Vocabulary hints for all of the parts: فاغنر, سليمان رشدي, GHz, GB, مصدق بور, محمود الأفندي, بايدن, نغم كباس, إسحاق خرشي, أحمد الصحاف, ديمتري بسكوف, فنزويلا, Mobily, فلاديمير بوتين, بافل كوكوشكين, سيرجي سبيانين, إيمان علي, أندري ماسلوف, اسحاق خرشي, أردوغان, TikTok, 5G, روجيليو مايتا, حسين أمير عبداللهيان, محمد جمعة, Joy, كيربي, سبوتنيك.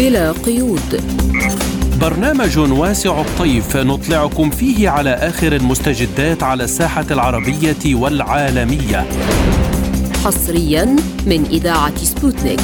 بلا قيود. برنامج واسع الطيف نطلعكم فيه على آخر المستجدات على الساحة العربية والعالمية، حصريا من إذاعة سبوتنيك.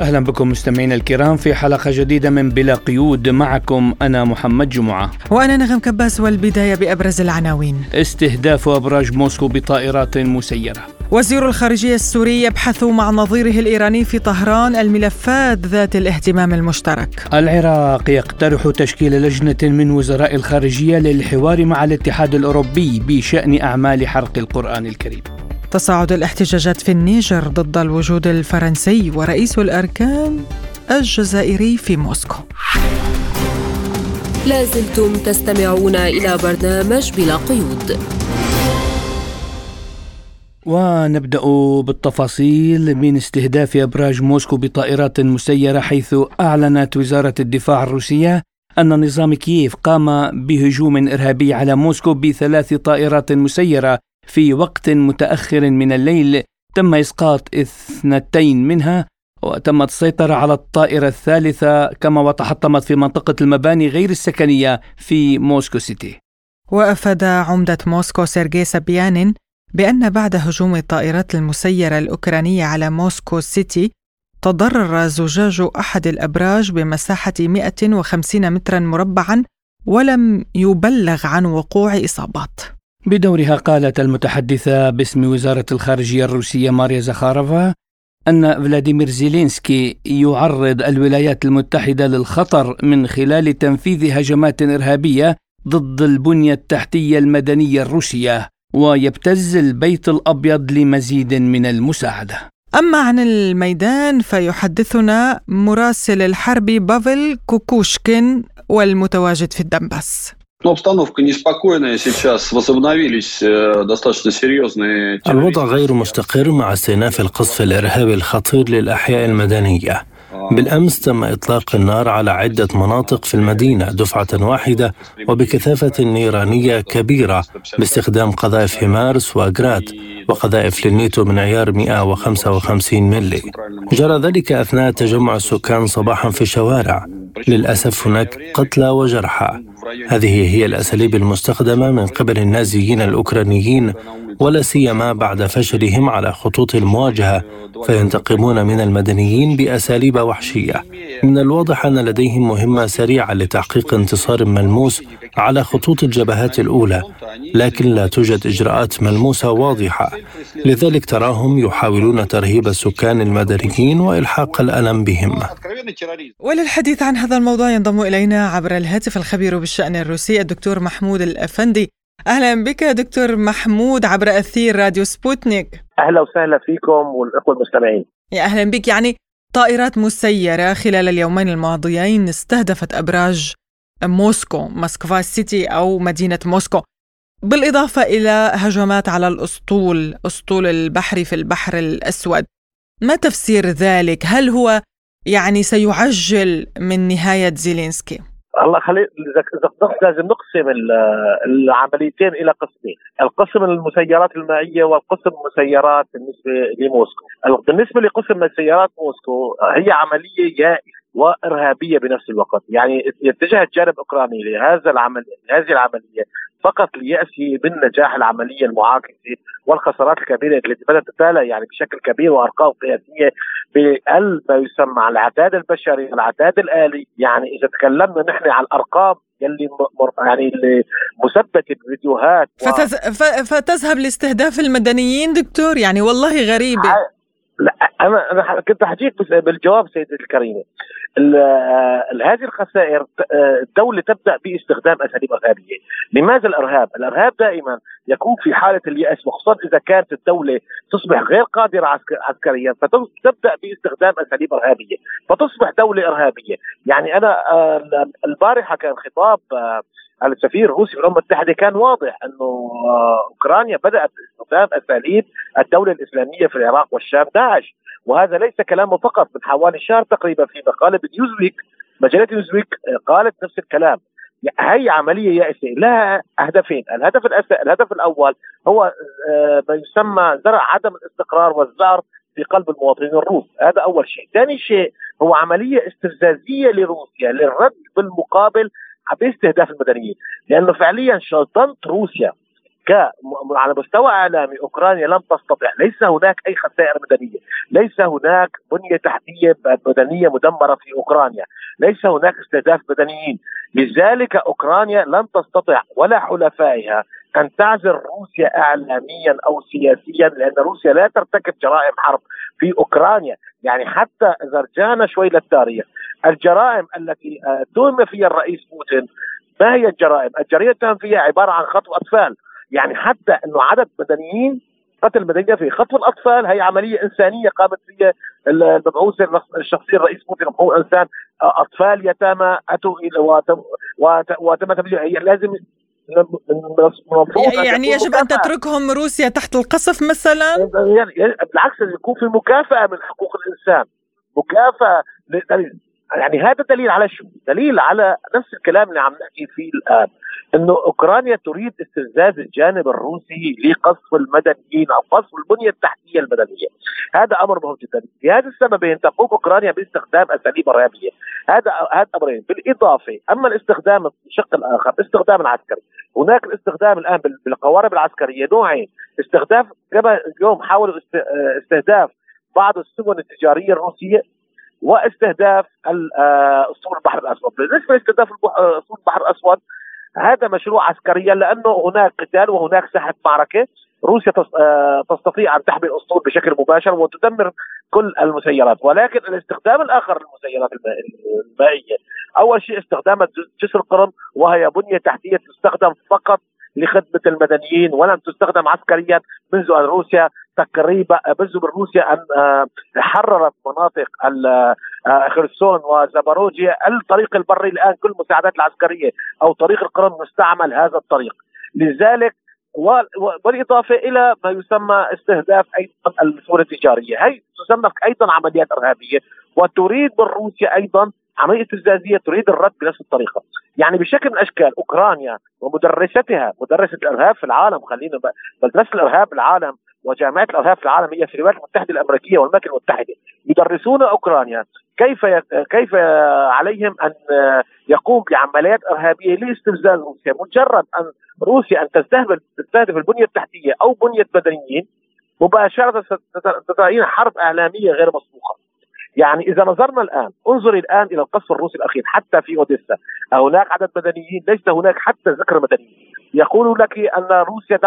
أهلا بكم مستمعينا الكرام في حلقة جديدة من بلا قيود، معكم أنا محمد جمعة وأنا نغم كباس، والبداية بأبرز العناوين. استهداف أبراج موسكو بطائرات مسيرة. وزير الخارجية السوري يبحث مع نظيره الإيراني في طهران الملفات ذات الاهتمام المشترك. العراق يقترح تشكيل لجنة من وزراء الخارجية للحوار مع الاتحاد الأوروبي بشأن أعمال حرق القرآن الكريم. تصاعد الاحتجاجات في النيجر ضد الوجود الفرنسي، ورئيس الأركان الجزائري في موسكو. لازلتم تستمعون إلى برنامج بلا قيود، ونبدأ بالتفاصيل من استهداف أبراج موسكو بطائرات مسيرة، حيث أعلنت وزارة الدفاع الروسية أن نظام كييف قام بهجوم إرهابي على موسكو بثلاث طائرات مسيرة في وقت متأخر من الليل، تم إسقاط 2 منها، وتمت السيطرة على الطائرة الثالثة كما وتحطمت في منطقة المباني غير السكنية في موسكو سيتي. وأفاد عمدة موسكو سيرجي سبيانين بأن بعد هجوم الطائرات المسيرة الأوكرانية على موسكو سيتي، تضرر زجاج أحد الأبراج بمساحة 150 متراً مربعاً، ولم يبلغ عن وقوع إصابات. بدورها قالت المتحدثة باسم وزارة الخارجية الروسية ماريا زاخاروفا أن فلاديمير زيلينسكي يعرض الولايات المتحدة للخطر من خلال تنفيذ هجمات إرهابية ضد البنية التحتية المدنية الروسية، ويبتز البيت الأبيض لمزيد من المساعدة. أما عن الميدان فيحدثنا مراسل الحرب بافل كوكوشكين والمتواجد في الدنباس. الوضع غير مستقر مع استئناف القصف الإرهابي الخطير للأحياء المدنية. بالأمس تم إطلاق النار على عدة مناطق في المدينة دفعة واحدة وبكثافة نيرانية كبيرة باستخدام قذائف هيمارس وأجراد وقذائف للنيتو من عيار 155 ملي. جرى ذلك أثناء تجمع السكان صباحا في الشوارع. للأسف هناك قتلى وجرحى. هذه هي الأساليب المستخدمة من قبل النازيين الأوكرانيين، ولا سيما بعد فشلهم على خطوط المواجهة، فينتقمون من المدنيين بأساليب وحشية. من الواضح أن لديهم مهمة سريعة لتحقيق انتصار ملموس على خطوط الجبهات الأولى، لكن لا توجد إجراءات ملموسة واضحة، لذلك تراهم يحاولون ترهيب السكان المدنيين وإلحاق الألم بهم. وللحديث عن هذا الموضوع ينضم إلينا عبر الهاتف الخبير بالشأن الروسي الدكتور محمود الأفندي. أهلا بك دكتور محمود عبر أثير راديو سبوتنيك. أهلا وسهلا فيكم والأخوة المستمعين. يا أهلا بك. يعني طائرات مسيرة خلال اليومين الماضيين استهدفت أبراج موسكو، موسكفا سيتي أو مدينة موسكو، بالإضافة إلى هجمات على الأسطول، أسطول البحري في البحر الأسود. ما تفسير ذلك؟ هل هو يعني سيعجل من نهاية زيلينسكي؟ الله خلي لازم نقسم العمليتين إلى قسمين، القسم المسيرات المائية والقسم مسيرات بالنسبة لموسكو. بالنسبة لقسم مسيرات موسكو هي عملية جائزة وإرهابية بنفس الوقت، يعني يتجه الجانب الأوكراني لهذه العملية فقط ليأسي بالنجاح العملية المعاكسة والخسارات الكبيرة التي بدأت تتتالى يعني بشكل كبير وأرقام قياسية بقلب ما يسمى العتاد البشري والعتاد الآلي. يعني إذا تكلمنا نحن عن الأرقام اللي مثبتة بفيديوهات فتذهب لاستهداف المدنيين دكتور، يعني والله غريبة. لا أنا كنت أحجيك بالجواب سيدتي الكريمة. هذه الخسائر الدولة تبدأ باستخدام أساليب إرهابية. لماذا الإرهاب؟ الإرهاب دائما يكون في حالة اليأس، وخصوصا إذا كانت الدولة تصبح غير قادرة عسكريا فتبدأ باستخدام أساليب إرهابية فتصبح دولة إرهابية. يعني أنا البارحة كان خطاب السفير الروسي في الأمم المتحدة، كان واضح أنه أوكرانيا بدأت باستخدام أساليب الدولة الإسلامية في العراق والشام داعش، وهذا ليس كلامه فقط. من حوالي شهر تقريبا في مقالة نيوزويك، مجلة نيوزويك قالت نفس الكلام. هي عملية يائسة لها هدفين، الهدف الأول هو ما يسمى زرع عدم الاستقرار والزعر في قلب المواطنين الروس. هذا أول شيء. ثاني شيء هو عملية استفزازية لروسيا للرد بالمقابل باستهداف المدنيين، لأنه فعليا شطنت روسيا على مستوى إعلامي. أوكرانيا لم تستطع، ليس هناك أي خسائر مدنية، ليس هناك بنية تحتية مدنية مدمرة في أوكرانيا، ليس هناك استهداف مدنيين، لذلك أوكرانيا لم تستطع ولا حلفائها أن تعزل روسيا إعلاميا أو سياسيا، لأن روسيا لا ترتكب جرائم حرب في أوكرانيا. يعني حتى إذا رجعنا شوي للتاريخ، الجرائم التي تهم فيها الرئيس بوتين، ما هي الجرائم؟ الجريمة تهم فيها عبارة عن خطف أطفال. يعني حتى أنه عدد مدنيين قتل مدنية في خطف الأطفال، هي عملية إنسانية قامت فيها المبعوث الشخصي الرئيس بوتين، هو إنسان. أطفال يتامى أتوا وتم تبليغهم، لازم يعني يجب أن تتركهم روسيا تحت القصف مثلا. بالعكس، يكون في مكافأة من حقوق الإنسان، مكافأة. يعني هذا دليل على شو؟ دليل على نفس الكلام اللي عم نحكي فيه الآن، أنه أوكرانيا تريد استفزاز الجانب الروسي لقصف المدنيين أو قصف البنية التحتية المدنية. هذا أمر مهم جدا. لهذا السببين تقوم أوكرانيا باستخدام أساليب إرهابية. هذا أمرين. بالإضافة، أما الاستخدام الشق الآخر، الاستخدام العسكري، هناك الاستخدام الآن بالقوارب العسكرية نوعين. استخدام كما اليوم حاولوا استهداف بعض السفن التجارية الروسية، واستهداف سور البحر الأسود. بالنسبة لاستهداف سور البحر الأسود، هذا مشروع عسكريا، لأنه هناك قتال وهناك ساحة معركة. روسيا تستطيع أن تحمي الأسطول بشكل مباشر وتدمر كل المسيرات. ولكن الاستخدام الآخر للمسيرات المائية، أول شيء استخدام جسر قرم، وهي بنية تحتية تستخدم فقط لخدمة المدنيين ولم تستخدم عسكريا منذ أن روسيا تقريبا روسيا أن حررت مناطق خرسون وزاباروجيا. الطريق البري الآن كل المساعدات العسكرية أو طريق القرم مستعمل هذا الطريق. لذلك بالإضافة إلى ما يسمى استهداف أيضا السور التجارية، هي تسمى أيضا عمليات إرهابية، وتريد من روسيا أيضا عملية استفزازية تريد الرد بنفس الطريقة. يعني بشكل من أشكال أوكرانيا ومدرستها، مدرسة الإرهاب في العالم، خلينا مدرسة الإرهاب في العالم وجامعات الإرهاب في العالم هي في الولايات المتحدة الأمريكية والمملكة المتحدة، يدرسون أوكرانيا كيف عليهم أن يقوم بعمليات إرهابية لاستفزاز روسيا. مجرد أن روسيا أن تستهدف البنية التحتية أو بنية مدنيين، مباشرة ستعين حرب إعلامية غير مسبوقة. يعني إذا نظرنا الآن، انظري الآن إلى القصف الروسي الأخير حتى في أوديسا، هناك عدد مدنيين، ليس هناك حتى ذكر مدنيين. يقول لك أن روسيا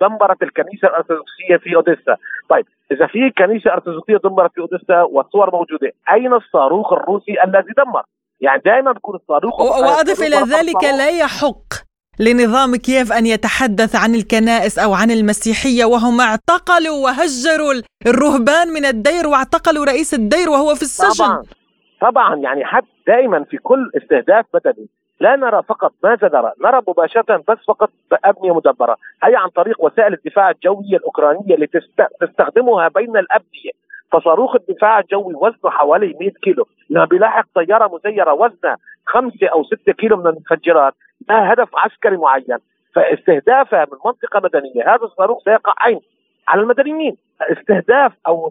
دمرت الكنيسة الأرثوذكسية في أوديسا. طيب، إذا في كنيسة أرثوذكسية دمرت في أوديسا والصور موجودة، أين الصاروخ الروسي الذي دمر؟ يعني دائما يكون الصاروخ. وأضف إلى ذلك، لا يحق لنظام كييف أن يتحدث عن الكنائس أو عن المسيحية وهم اعتقلوا وهجروا الرهبان من الدير واعتقلوا رئيس الدير وهو في السجن. طبعا يعني حتى دائما في كل استهداف مدني لا نرى فقط ماذا نرى، نرى مباشرة بس فقط أبنية مدبرة، هي عن طريق وسائل الدفاع الجوية الأوكرانية التي تستخدمها بين الأبنية. فصاروخ الدفاع الجوي وزنه حوالي 100 كيلو، لما بيلاحق طيارة مسيرة وزنها 5 أو 6 كيلو من المفجرات لها هدف عسكري معين، فاستهدافها من منطقة مدنية هذا الصاروخ سيقع عين على المدنيين. استهداف أو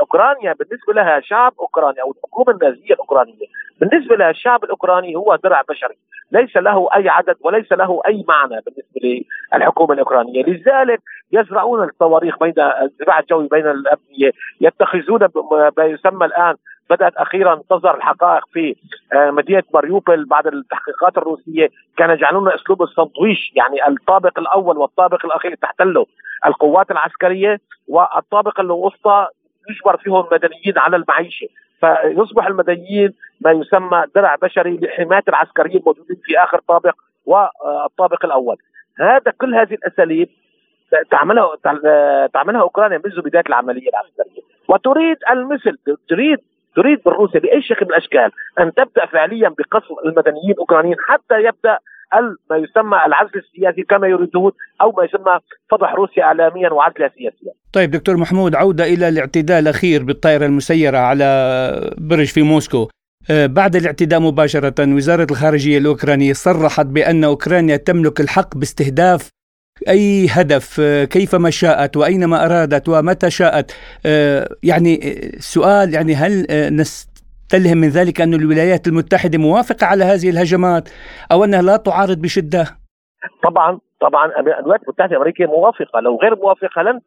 أوكرانيا بالنسبة لها شعب أوكراني أو الحكومة النازية الأوكرانية بالنسبة لها الشعب الأوكراني هو درع بشري، ليس له أي عدد وليس له أي معنى بالنسبة للحكومة الأوكرانية. لذلك يزرعون الصواريخ بين الدفاع الجوي بين الأبنية، يتخذون ما يسمى الآن بدأت أخيرا تظهر الحقائق في مدينة ماريوبل بعد التحقيقات الروسية. كان يجعلون أسلوب السندويش، يعني الطابق الأول والطابق الأخير تحتله القوات العسكرية، والطابق الوسطى يجبر فيهم المدنيين على المعيشة، فيصبح المدنيين ما يسمى درع بشري لحماية العسكريين موجودين في آخر طابق والطابق الأول. هذا كل هذه الأساليب تعملها أوكرانيا منذ بداية العملية العسكرية، وتريد المثل، تريد روسيا بأي شكل من الأشكال أن تبدأ فعليا بقصف المدنيين الأوكرانيين حتى يبدأ ما يسمى العزل السياسي كما يريدون، أو ما يسمى فضح روسيا إعلاميا وعزلها سياسيا. طيب دكتور محمود، عودة إلى الاعتداء الأخير بالطائرة المسيرة على برج في موسكو. بعد الاعتداء مباشرة وزارة الخارجية الأوكرانية صرحت بأن أوكرانيا تملك الحق باستهداف أي هدف كيفما شاءت وأينما أرادت ومتى شاءت. يعني السؤال يعني هل نستلهم من ذلك أن الولايات المتحدة موافقة على هذه الهجمات أو أنها لا تعارض بشدة؟ طبعا الولايات المتحدة الأمريكية موافقة، لو غير موافقة لن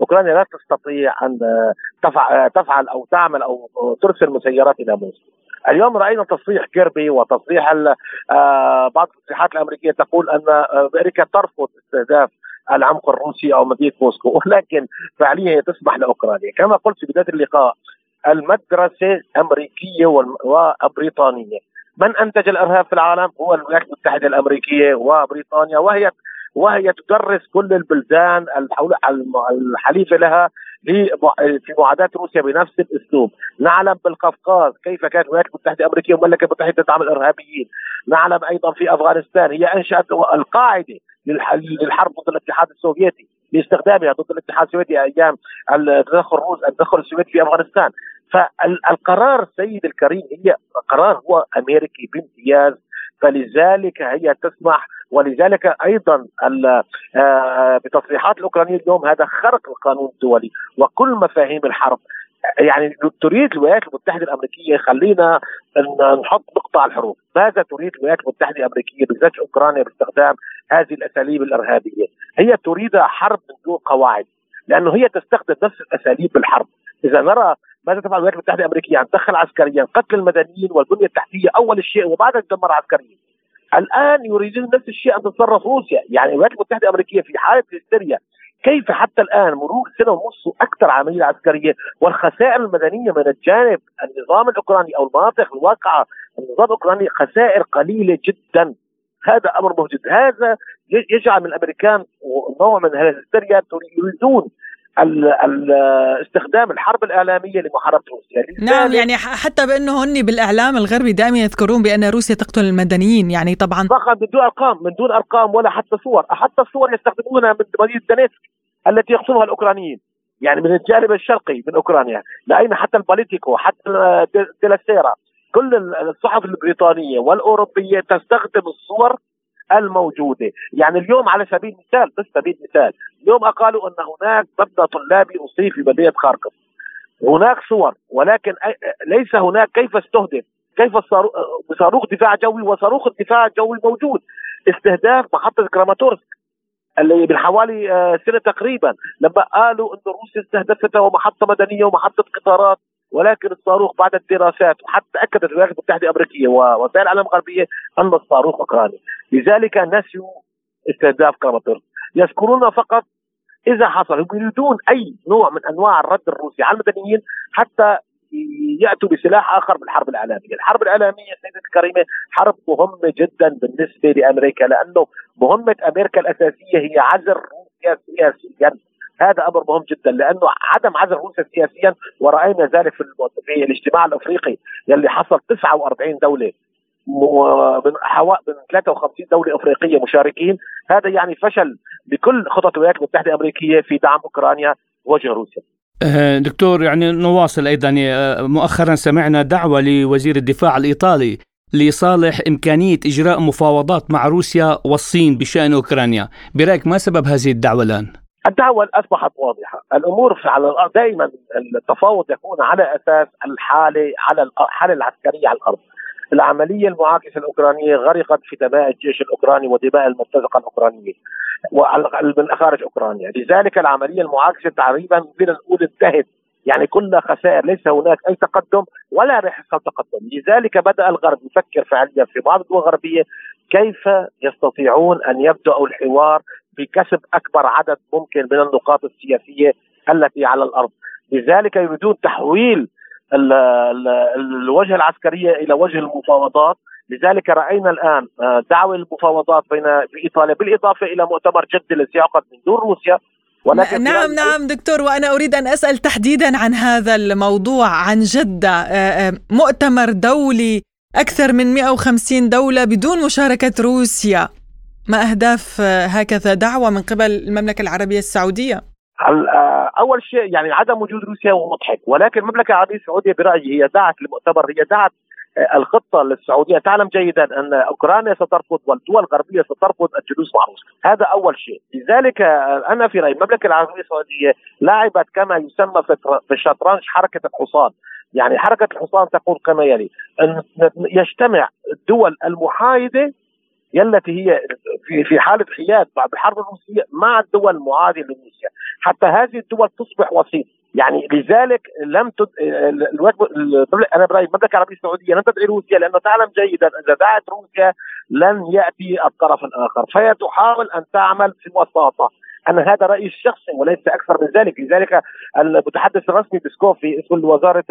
أوكرانيا لا تستطيع أن تفعل أو تعمل أو ترسل مسيرات إلى موسكو. اليوم رأينا تصريح كيربي وتصريح بعض التصريحات الأمريكية تقول أن أمريكا ترفض استهداف العمق الروسي أو مدينة موسكو، ولكن فعليا تسمح لأوكرانيا. كما قلت في بداية اللقاء، المدرسة الأمريكية وبريطانية، من أنتج الإرهاب في العالم هو الولايات المتحدة الأمريكية وبريطانيا، وهي تدرس كل البلدان الحليفة لها في معاداة روسيا بنفس الأسلوب. نعلم بالقفقاز كيف كانت الولايات المتحدة الأمريكية والمملكة المتحدة تدعم الإرهابيين. نعلم أيضا في أفغانستان، هي أنشأت القاعدة للحرب ضد الاتحاد السوفيتي، لاستخدامها ضد الاتحاد السوفيتي أيام التدخل السوفيتي في أفغانستان. فالقرار سيد الكريم هي قرار هو أمريكي بامتياز، فلذلك هي تسمح. ولذلك أيضا بتصريحات الأوكرانيين اليوم هذا خرق القانون الدولي وكل مفاهيم الحرب. يعني تريد الولايات المتحدة الأمريكية، خلينا نحط نقطة على الحروب، ماذا تريد الولايات المتحدة الأمريكية بالذات أوكرانيا باستخدام هذه الأساليب الإرهابية؟ هي تريد حرب من دون قواعد، لأنه هي تستخدم نفس الأساليب الحرب. إذا نرى ماذا تفعل الولايات المتحدة الأمريكية، تدخل عسكريا، قتل المدنيين والبنية التحتية أول شيء وبعدها تدمر عسكريا. الآن يريدون نفس الشيء أن تتصرف روسيا. يعني الولايات المتحدة الأمريكية في حالة هستيريا، كيف حتى الآن مرور سنة ونص وأكثر عملية عسكرية والخسائر المدنية من الجانب النظام الأوكراني أو المناطق الواقعة النظام الأوكراني خسائر قليلة جدا. هذا أمر مهجد، هذا يجعل من الأمريكان نوع من الهستيريا، يريدون استخدام الحرب الإعلامية لمحاربة روسيا. نعم، يعني حتى بأنه هني بالإعلام الغربي دائما يذكرون بأن روسيا تقتل المدنيين، يعني طبعا فقط من دون أرقام ولا حتى صور، حتى الصور يستخدمونها من مدينة دانيتسك التي يقصدها الأوكرانيين، يعني من الجانب الشرقي من أوكرانيا. لأين حتى البوليتيكو، حتى ديلاسيرا، كل الصحف البريطانية والأوروبية تستخدم الصور الموجودة. يعني اليوم على سبيل المثال، اليوم قالوا أن هناك مبنى طلابي أصيب في مدينة خاركوف، هناك صور، ولكن ليس هناك كيف استهدف، كيف صاروخ دفاع جوي، وصاروخ الدفاع الجوي موجود، استهداف محطة كراماتورسك اللي من حوالي سنة تقريبا، لما قالوا أن روسيا استهدفتها ومحطة مدنية ومحطة قطارات، ولكن الصاروخ بعد الدراسات وحتى أكدت الولايات المتحدة الأمريكية ووسائل الإعلام الغربية أن الصاروخ أوكراني، لذلك نسوا استهداف كراماتورسك. يذكرون فقط إذا حصل، يريدون أي نوع من أنواع الرد الروسي على المدنيين حتى يأتوا بسلاح آخر من الحرب الإعلامية. الحرب الإعلامية سيدتي الكريمة حرب مهمة جدا بالنسبة لأمريكا، لأنه مهمة أمريكا الأساسية هي عزل روسيا سياسيا. هذا أمر مهم جدا، لأنه عدم عزل روسيا سياسيا، ورأينا ذلك في الاجتماع الأفريقي يلي حصل 49 دولة من 53 دولة أفريقية مشاركين. هذا يعني فشل بكل خطط الولايات المتحدة الأمريكية في دعم أوكرانيا وجه روسيا. دكتور، يعني نواصل أيضا، مؤخرا سمعنا دعوة لوزير الدفاع الإيطالي لصالح إمكانية إجراء مفاوضات مع روسيا والصين بشأن أوكرانيا. برأيك ما سبب هذه الدعوة الآن؟ الدعوة أصبحت واضحة، الأمور على الأرض دائما التفاوض يكون على أساس الحالة، على الحالة العسكرية على الأرض. العملية المعاكسة الأوكرانية غرقت في دماء الجيش الأوكراني ودماء المرتزقة الأوكرانية ومن خارج أوكرانيا، لذلك العملية المعاكسة تقريبا من الأولى انتهت، يعني كلها خسائر، ليس هناك أي تقدم ولا رح يحصل تقدم. لذلك بدأ الغرب يفكر فعليا في بعض الدول الغربية كيف يستطيعون أن يبدأوا الحوار بكسب أكبر عدد ممكن من النقاط السياسية التي على الأرض. لذلك يريدون تحويل الوجه العسكرية إلى وجه المفاوضات. لذلك رأينا الآن دعوة المفاوضات بإيطاليا، بالإضافة إلى مؤتمر جدة الذي يعقد من دون روسيا. نعم دكتور، وأنا أريد أن أسأل تحديدا عن هذا الموضوع، عن جدة، مؤتمر دولي أكثر من 150 دولة بدون مشاركة روسيا. ما أهداف هكذا دعوة من قبل المملكة العربية السعودية؟ أول شيء يعني عدم وجود روسيا هو مضحك، ولكن المملكة العربية السعودية برأيي هي دعت لمؤتمر، هي دعت الخطة للسعودية تعلم جيدا أن أوكرانيا سترفض والدول الغربية سترفض الجلوس مع روسيا، هذا أول شيء. لذلك أنا في رأيي المملكة العربية السعودية لعبت كما يسمى في الشطرنج حركة الحصان. يعني حركة الحصان تقول كما يلي: أن يجتمع الدول المحايدة التي هي في حالة حياد بعد الحرب الروسية مع الدول المعادية لروسيا حتى هذه الدول تصبح وسيط. يعني لذلك لم انا برايي المملكه العربيه السعوديه لن تدعي روسيا، لانه تعلم جيدا اذا دعت روسيا لن ياتي الطرف الاخر، فهي تحاول ان تعمل في وساطه. انا هذا رايي الشخصي وليس اكثر من ذلك. لذلك المتحدث الرسمي بسكوف باسم وزاره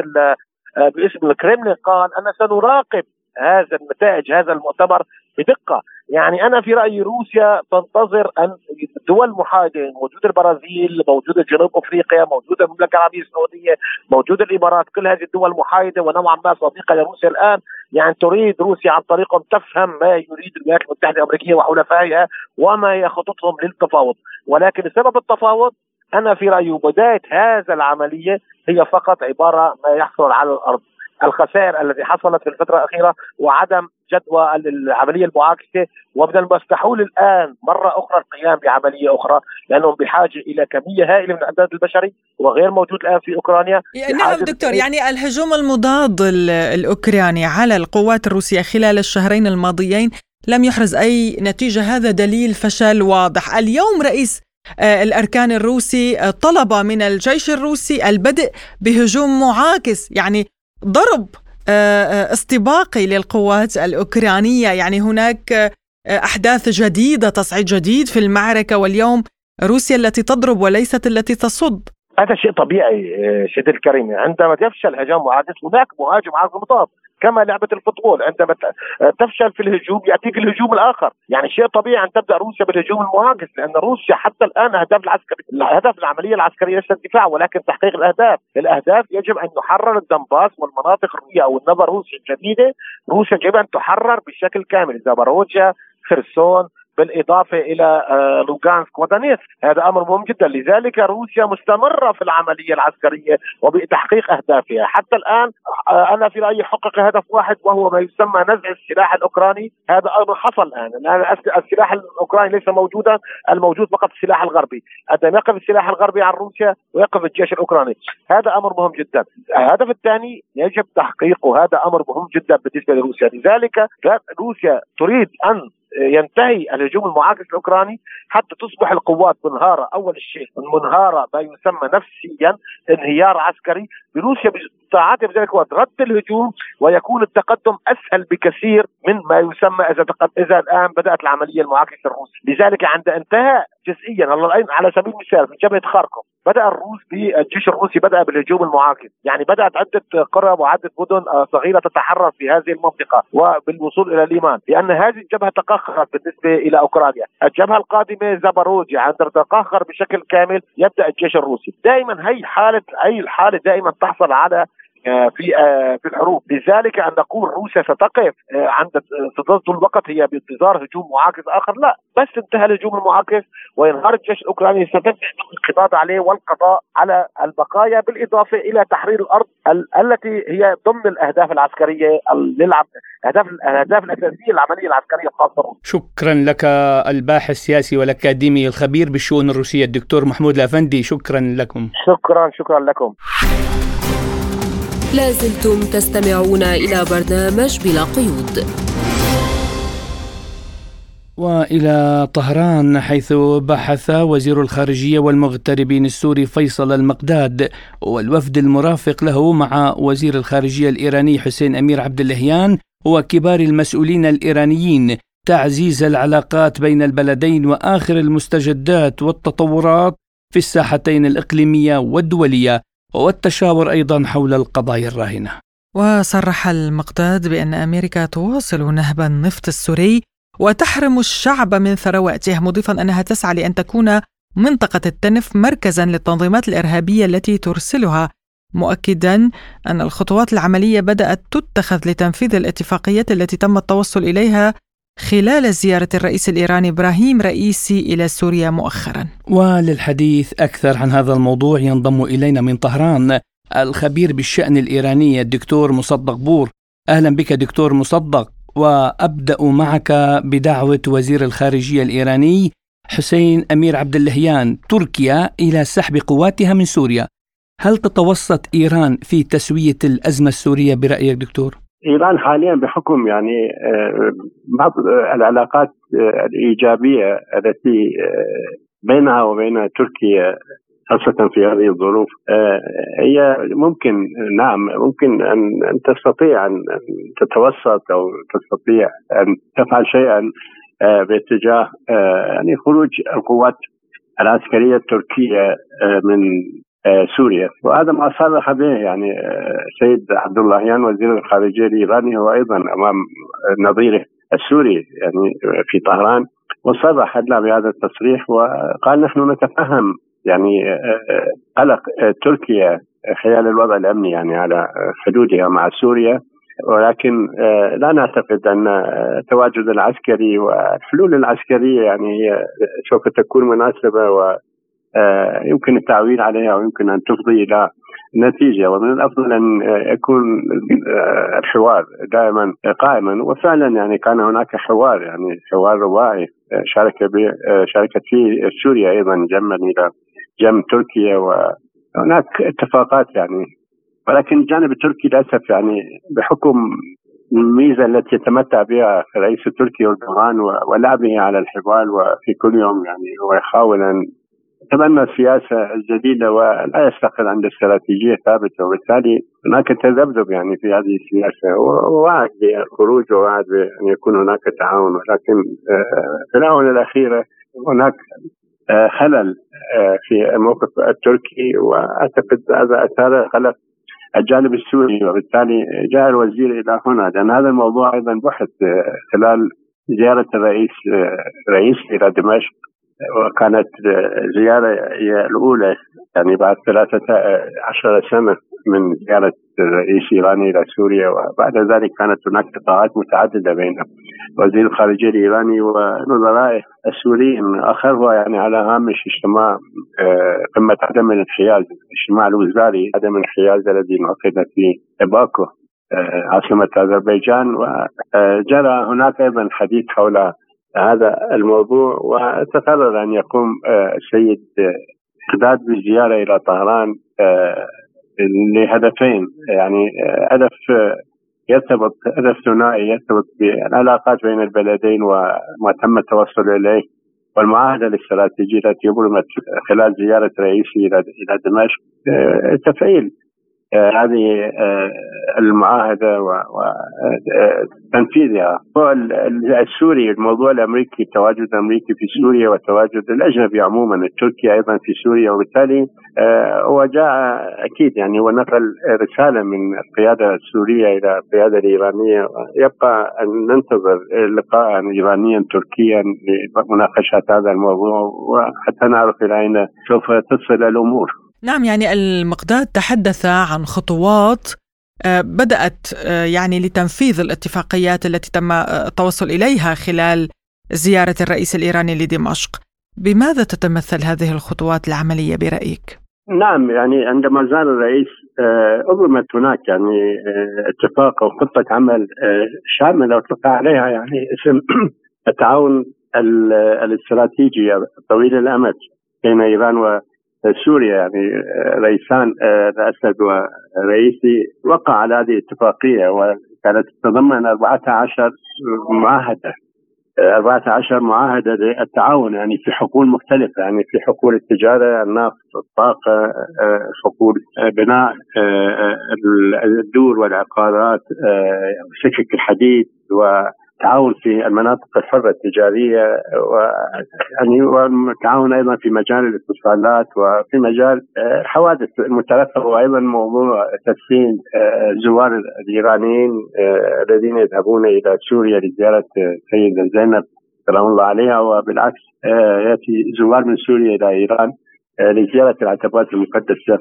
باسم الكرملين قال: انا سنراقب هذا النتائج هذا المؤتمر بدقه. يعني انا في رايي روسيا تنتظر ان الدول المحايده، موجوده البرازيل، موجوده جنوب افريقيا، موجوده المملكه العربيه السعوديه، موجوده الامارات، كل هذه الدول محايده ونوعا ما صديقه لروسيا الان. يعني تريد روسيا عن طريقهم تفهم ما يريد الولايات المتحده الامريكيه وحلفائها وما يخططهم للتفاوض، ولكن سبب التفاوض انا في رايي بدايه هذا العمليه هي فقط عباره ما يحصل على الارض، الخسائر التي حصلت في الفترة الأخيرة وعدم جدوى العملية المعاكسة. ومن المستحول الآن مرة أخرى القيام بعملية أخرى، لأنهم بحاجة إلى كمية هائلة من الإمداد البشري وغير موجود الآن في أوكرانيا. نعم دكتور، يعني الهجوم المضاد الأوكراني على القوات الروسية خلال الشهرين الماضيين لم يحرز أي نتيجة، هذا دليل فشل واضح. اليوم رئيس الأركان الروسي طلب من الجيش الروسي البدء بهجوم معاكس، يعني ضرب استباقي للقوات الأوكرانية. يعني هناك أحداث جديدة، تصعيد جديد في المعركة، واليوم روسيا التي تضرب وليست التي تصد. هذا شيء طبيعي سيدي الكريم. عندما تفشل هجوم معاكس هناك مهاجم عاقب مضاد، كما لعبة الفوتبول عندما تفشل في الهجوم يأتيك الهجوم الآخر. يعني شيء طبيعي أن تبدأ روسيا بالهجوم المعاكس، لأن روسيا حتى الآن هدف العملية العسكرية ليس الدفاع ولكن تحقيق الأهداف. يجب أن يحرر الدنباس والمناطق الروسية أو النبر روسيا الجديدة. روسيا يجب أن تحرر بشكل كامل زاباروجيا، خرسون، بالإضافة إلى لوغانسك ودانيتسك. هذا أمر مهم جدا. لذلك روسيا مستمرة في العملية العسكرية وبتحقيق أهدافها حتى الآن. أنا في رأيي حقق هدف واحد وهو ما يسمى نزع السلاح الأوكراني. هذا أمر حصل الآن. السلاح الأوكراني ليس موجودا، الموجود فقط السلاح الغربي. عندما يقف السلاح الغربي عن روسيا ويقف الجيش الأوكراني، هذا أمر مهم جدا. الهدف الثاني يجب تحقيقه، هذا أمر مهم جدا بالنسبة لروسيا. لذلك روسيا تريد أن ينتهي الهجوم المعاكس الأوكراني حتى تصبح القوات منهارة. أول شيء منهارة ما يسمى نفسيا، انهيار عسكري بروسيا بتعاطي بذلك وترد الهجوم ويكون التقدم أسهل بكثير من ما يسمى إذا الآن بدأت العملية المعاكسة الروسية. لذلك عند انتهاء جزئيا على سبيل المثال من جبهة خاركوف بدأ الجيش الروسي بدأ بالهجوم المعاكس. يعني بدأت عدة قرى وعدة مدن صغيرة تتحرر في هذه المنطقة وبالوصول إلى ليمان، لأن هذه الجبهة تقهقرت بالنسبة إلى أوكرانيا. الجبهة القادمة زاباروجيا عندما تتقهقر بشكل كامل يبدأ الجيش الروسي. دائما هي الحالة دائما تحصل على في الحروب. لذلك أن نقول روسيا ستقف عند طول الوقت هي بانتظار هجوم معاكس آخر، لا، بس انتهى الهجوم المعاكس وينهار الجيش الأوكراني ستنتهي القضاء عليه والقضاء على البقايا، بالإضافة إلى تحرير الأرض التي هي ضمن الأهداف العسكرية الأهداف الأساسية العملية العسكرية الخاصة. شكرا لك الباحث السياسي والأكاديمي الخبير بالشؤون الروسية الدكتور محمود الأفندي، شكرا لكم. شكرا لكم. لازلتم تستمعون إلى برنامج بلا قيود. وإلى طهران، حيث بحث وزير الخارجية والمغتربين السوري فيصل المقداد والوفد المرافق له مع وزير الخارجية الإيراني حسين أمير عبداللهيان وكبار المسؤولين الإيرانيين تعزيز العلاقات بين البلدين وآخر المستجدات والتطورات في الساحتين الإقليمية والدولية، والتشاور أيضا حول القضايا الراهنة. وصرح المقداد بأن أمريكا تواصل نهب النفط السوري وتحرم الشعب من ثرواته، مضيفا أنها تسعى لأن تكون منطقة التنف مركزا للتنظيمات الإرهابية التي ترسلها، مؤكدا أن الخطوات العملية بدأت تتخذ لتنفيذ الاتفاقيات التي تم التوصل إليها خلال زيارة الرئيس الإيراني إبراهيم رئيسي إلى سوريا مؤخرا. وللحديث أكثر عن هذا الموضوع ينضم إلينا من طهران الخبير بالشأن الإيراني الدكتور مصدق بور. أهلا بك دكتور مصدق، وأبدأ معك بدعوة وزير الخارجية الإيراني حسين أمير عبداللهيان تركيا إلى سحب قواتها من سوريا. هل تتوسط إيران في تسوية الأزمة السورية برأيك دكتور؟ إيران حاليا بحكم يعني بعض العلاقات الإيجابية التي بينها وبين تركيا خاصة في هذه الظروف، هي ممكن ممكن أن تستطيع أن تتوسط أو تستطيع أن تفعل شيئا باتجاه يعني خروج القوات العسكرية التركية من سوريا، وهذا ما صرح به يعني السيد عبداللهيان وزير الخارجية الإيراني، هو أيضا أمام نظيره السوري يعني في طهران، وصرح لنا بهذا التصريح وقال نحن نتفهم يعني قلق تركيا خلال الوضع الأمني يعني على حدودها مع سوريا، ولكن لا نعتقد أن التواجد العسكري والحلول العسكرية يعني هي سوف تكون مناسبة ويمكن التعويل عليها ويمكن أن تفضي إلى نتيجة، ومن الأفضل أن يكون الحوار دائما قائما. وفعلا يعني كان هناك حوار يعني حوار رباعي شاركت فيه سوريا أيضا جنبا إلى جنب تركيا، وهناك اتفاقات يعني، ولكن الجانب التركي للأسف يعني بحكم الميزة التي يتمتع بها رئيس تركيا أردوغان ولعبه على الحبال، وفي كل يوم يعني هو يحاول أن يتبنى السياسة الجديدة ولا يستقر عند استراتيجية ثابتة، وبالتالي هناك تذبذب يعني في هذه السياسة، ووعد بالخروج ووعد بأن يكون هناك تعاون، ولكن في الآونة الأخيرة هناك خلل في الموقف التركي، وأعتقد هذا أثار خلل الجانب السوري، وبالتالي جاء الوزير إلى هنا لأن هذا الموضوع أيضا بحث خلال زيارة الرئيس إلى دمشق، وكانت زيارة هي الأولى يعني بعد 13 سنة من زيارة الرئيس الإيراني إلى سوريا، وبعد ذلك كانت هناك لقاءات متعددة بين وزير الخارجية الإيراني ونظراء السوريين، آخرها يعني على هامش اجتماع قمة عدم الانحياز، الاجتماع الوزاري عدم الانحياز الذي انعقد في باكو عاصمة أذربيجان، وجرى هناك أيضا حديث حول هذا الموضوع، وتقرر أن يقوم السيد المقداد بالزيارة إلى طهران لهدفين، يعني هدف يرتبط هدف ثنائي يرتبط بالعلاقات بين البلدين وما تم التوصل إليه والمعاهدة الاستراتيجية التي برمت خلال زيارة رئيسي إلى دمشق، تفعيل هذه المعاهدة وتنفيذها. السوري الموضوع الأمريكي، التواجد الأمريكي في سوريا والتواجد الأجنبي عموما التركي أيضا في سوريا، وبالتالي هو جاء أكيد يعني هو نقل رسالة من القيادة السورية إلى القيادة الإيرانية، يبقى أن ننتظر لقاء إيرانيا تركيا لمناقشة هذا الموضوع وحتى نعرف إلى أين سوف تصل الأمور. نعم، يعني المقداد تحدث عن خطوات بدأت يعني لتنفيذ الاتفاقيات التي تم التوصل إليها خلال زيارة الرئيس الإيراني لدمشق. بماذا تتمثل هذه الخطوات العملية برأيك؟ نعم، يعني عندما زار الرئيس أظلمت هناك يعني اتفاق أو خطة عمل شاملة أطلق عليها يعني اسم التعاون الاستراتيجي طويل الأمد بين إيران و سوريا، يعني رئيسان الأسد ورئيسي وقع على هذه الاتفاقية، وكانت تتضمن 14 معاهدة للتعاون يعني في حقول مختلفة، يعني في حقول التجارة، النفط، الطاقة، حقول بناء الدور والعقارات، سكك الحديد، وتعاون في المناطق الحرة التجارية، والتعاون أيضا في مجال الاتصالات وفي مجال الحوادث المترفقة، وأيضا موضوع تسهيل زوار الإيرانيين الذين يذهبون إلى سوريا لزيارة سيدة زينب سلام الله عليها، وبالعكس يأتي زوار من سوريا إلى إيران لزيارة العتبات المقدسة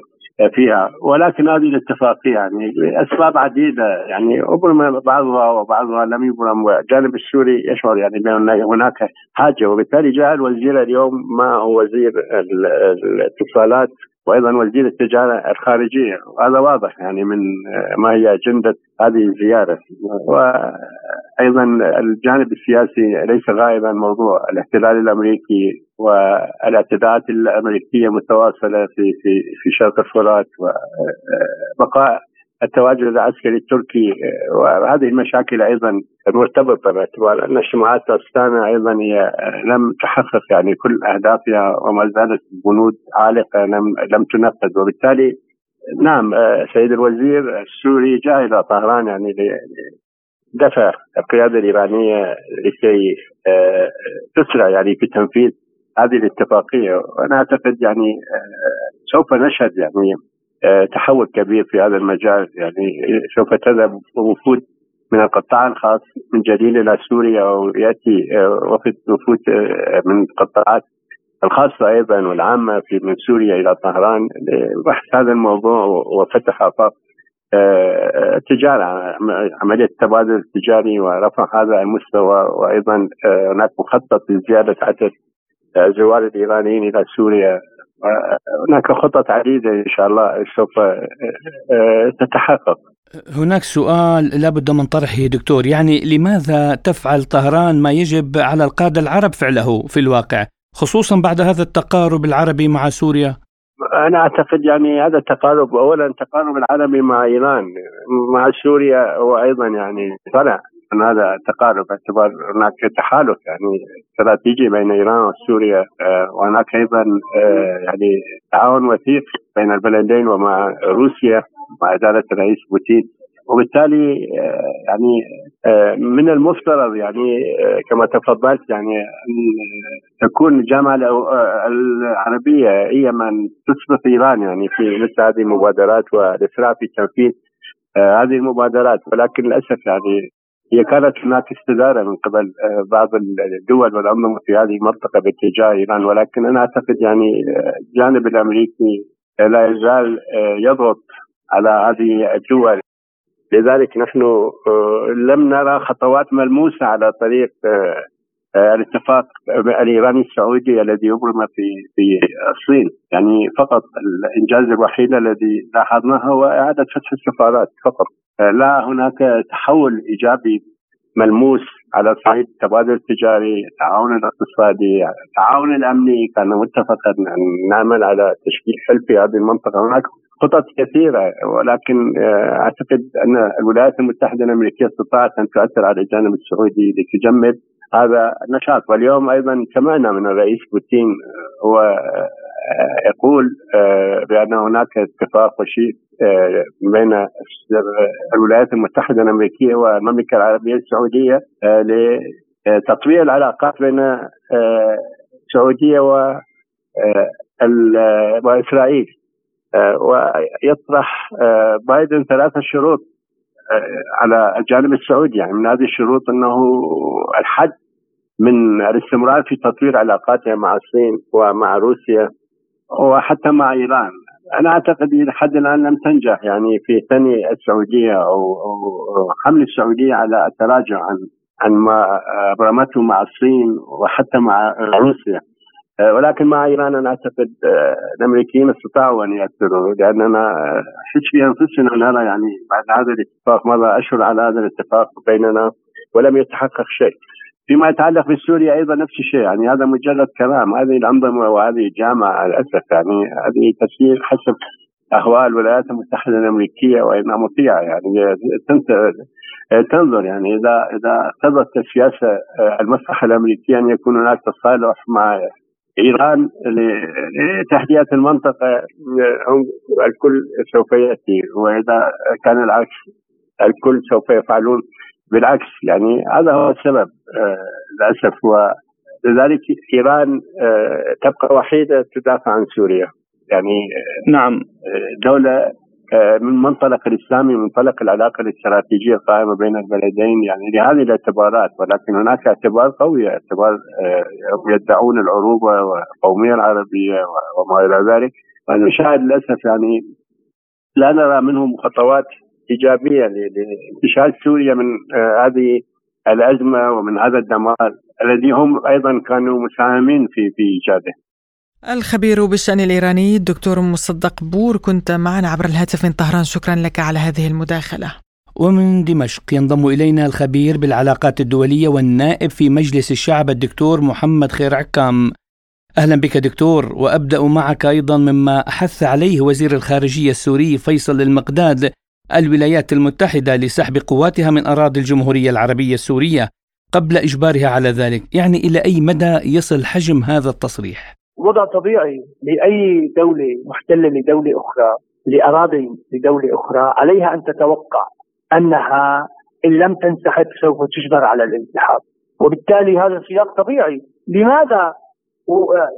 فيها. ولكن هذه الاتفاقية يعني أسباب عديدة يعني أبرم بعضها وبعضها لم يبرم، والجانب السوري يشعر يعني بأن هناك حاجة، وبالتالي جاء الوزير اليوم معه وزير الاتصالات وايضا وزير التجاره الخارجيه، وهذا واضح يعني من ما هي اجنده هذه الزياره. وايضا الجانب السياسي ليس غائبا، موضوع الاحتلال الامريكي والاعتداءات الامريكيه متواصله في شرق الفرات وبقاء التواجد العسكري التركي، وهذه المشاكل ايضا مرتبطه باعتبار ان الشمعات الساخنه ايضا هي لم تحقق يعني كل اهدافها، وما زالت البنود عالقه لم تنفذ. وبالتالي نعم سيد الوزير السوري جاء الى طهران يعني لدفع القياده الايرانيه لكي تسرع يعني في تنفيذ هذه الاتفاقيه، وانا اعتقد يعني سوف نشهد يعني تحول كبير في هذا المجال. يعني سوف تذهب وفود من القطاع الخاص من جديد الى سوريا، وياتي وفود من القطاعات الخاصه ايضا والعامه من سوريا الى طهران لبحث هذا الموضوع وفتح افاق التجاره، عمليه التبادل التجاري ورفع هذا المستوى. وايضا هناك مخطط لزياده عدد زوار الايرانيين الى سوريا، هناك خطط عديدة إن شاء الله سوف تتحقق. هناك سؤال لا بد من طرحه دكتور، يعني لماذا تفعل طهران ما يجب على القادة العرب فعله في الواقع، خصوصا بعد هذا التقارب العربي مع سوريا؟ أنا أعتقد يعني هذا التقارب، أولا التقارب العربي مع إيران مع سوريا هو أيضا يعني طلع من هذا التقارب باعتبار هناك تحالف يعني استراتيجي بين إيران وسوريا، وهناك أيضا يعني تعاون وثيق بين البلدين ومع روسيا مع إدارة الرئيس بوتين. وبالتالي يعني من المفترض يعني كما تفضلت يعني تكون الجامعة العربية هي من تسبق إيران يعني في مثل هذه المبادرات والإسراع في تنفيذ هذه المبادرات، ولكن للأسف يعني هي كانت هناك استدارة من قبل بعض الدول والأنظمة في هذه المنطقة باتجاه إيران. ولكن أنا أعتقد يعني الجانب الأمريكي لا يزال يضغط على هذه الدول، لذلك نحن لم نرى خطوات ملموسة على طريق الاتفاق الإيراني السعودي الذي أبرم في الصين. يعني فقط الإنجاز الوحيد الذي لاحظناه هو إعادة فتح السفارات فقط، لا هناك تحول إيجابي ملموس على صعيد التبادل التجاري، التعاون الاقتصادي، التعاون الأمني. كان متفقا أن نعمل على تشكيل حلف في هذه المنطقة، هناك خطط كثيرة، ولكن أعتقد أن الولايات المتحدة الأمريكية استطاعت أن تؤثر على الجانب السعودي لتجمد هذا النشاط. واليوم أيضا سمعنا من الرئيس بوتين هو يقول بأن هناك اتفاق وشيك بين الولايات المتحدة الأمريكية والمملكة العربية السعودية لتطوير العلاقات بين السعودية وإسرائيل، ويطرح بايدن 3 شروط على الجانب السعودي. يعني من هذه الشروط أنه الحد من الاستمرار في تطوير علاقاتها مع الصين ومع روسيا وحتى مع إيران. أنا أعتقد لحد الآن لم تنجح يعني في ثني السعودية أو حمل السعودية على التراجع عن ما أبرمته مع الصين وحتى مع روسيا، ولكن مع إيران أنا أعتقد الأمريكيين استطاعوا أن يأثروا، لأننا حش في أنفسنا نرى يعني بعد هذا الاتفاق مضى أشهر على هذا الاتفاق بيننا ولم يتحقق شيء. فيما يتعلق بسوريا أيضا نفس الشيء، يعني هذا مجرد كلام، هذه الأنظمة وهذه الجامعة للأسف يعني هذه تسير حسب أهواء الولايات المتحدة الأمريكية، وإنها مطيعة يعني تنظر يعني إذا اقتضت السياسة المصلحة الأمريكية أن يكون هناك تصالح مع إيران لتحديات المنطقة الكل سوف يأتي، وإذا كان العكس الكل سوف يفعلون بالعكس. يعني هذا هو السبب للأسف، ولذلك إيران تبقى وحيدة تدافع عن سوريا. يعني نعم دولة من منطلق الإسلامي، من منطلق العلاقة الاستراتيجية القائمة بين البلدين يعني لهذه الاعتبارات، ولكن هناك اعتبار قوي، اعتبار يدعون العروبة والقومية العربية وما إلى ذلك، ونشاهد للأسف يعني لا نرى منهم خطوات إيجابية لانتشال سوريا من هذه الأزمة ومن هذا الدمار الذي هم أيضا كانوا مساهمين في إيجاده. الخبير بالشأن الإيراني الدكتور مصدق بور، كنت معنا عبر الهاتف من طهران، شكرا لك على هذه المداخلة. ومن دمشق ينضم إلينا الخبير بالعلاقات الدولية والنائب في مجلس الشعب الدكتور محمد خير عكام. أهلا بك دكتور، وأبدأ معك أيضا مما حث عليه وزير الخارجية السوري فيصل المقداد الولايات المتحدة لسحب قواتها من أراضي الجمهورية العربية السورية قبل إجبارها على ذلك، يعني إلى أي مدى يصل حجم هذا التصريح؟ وضع طبيعي لأي دولة محتلة لدولة أخرى، لأراضي لدولة أخرى، عليها أن تتوقع أنها إن لم تنسحب سوف تجبر على الانسحاب، وبالتالي هذا سياق طبيعي.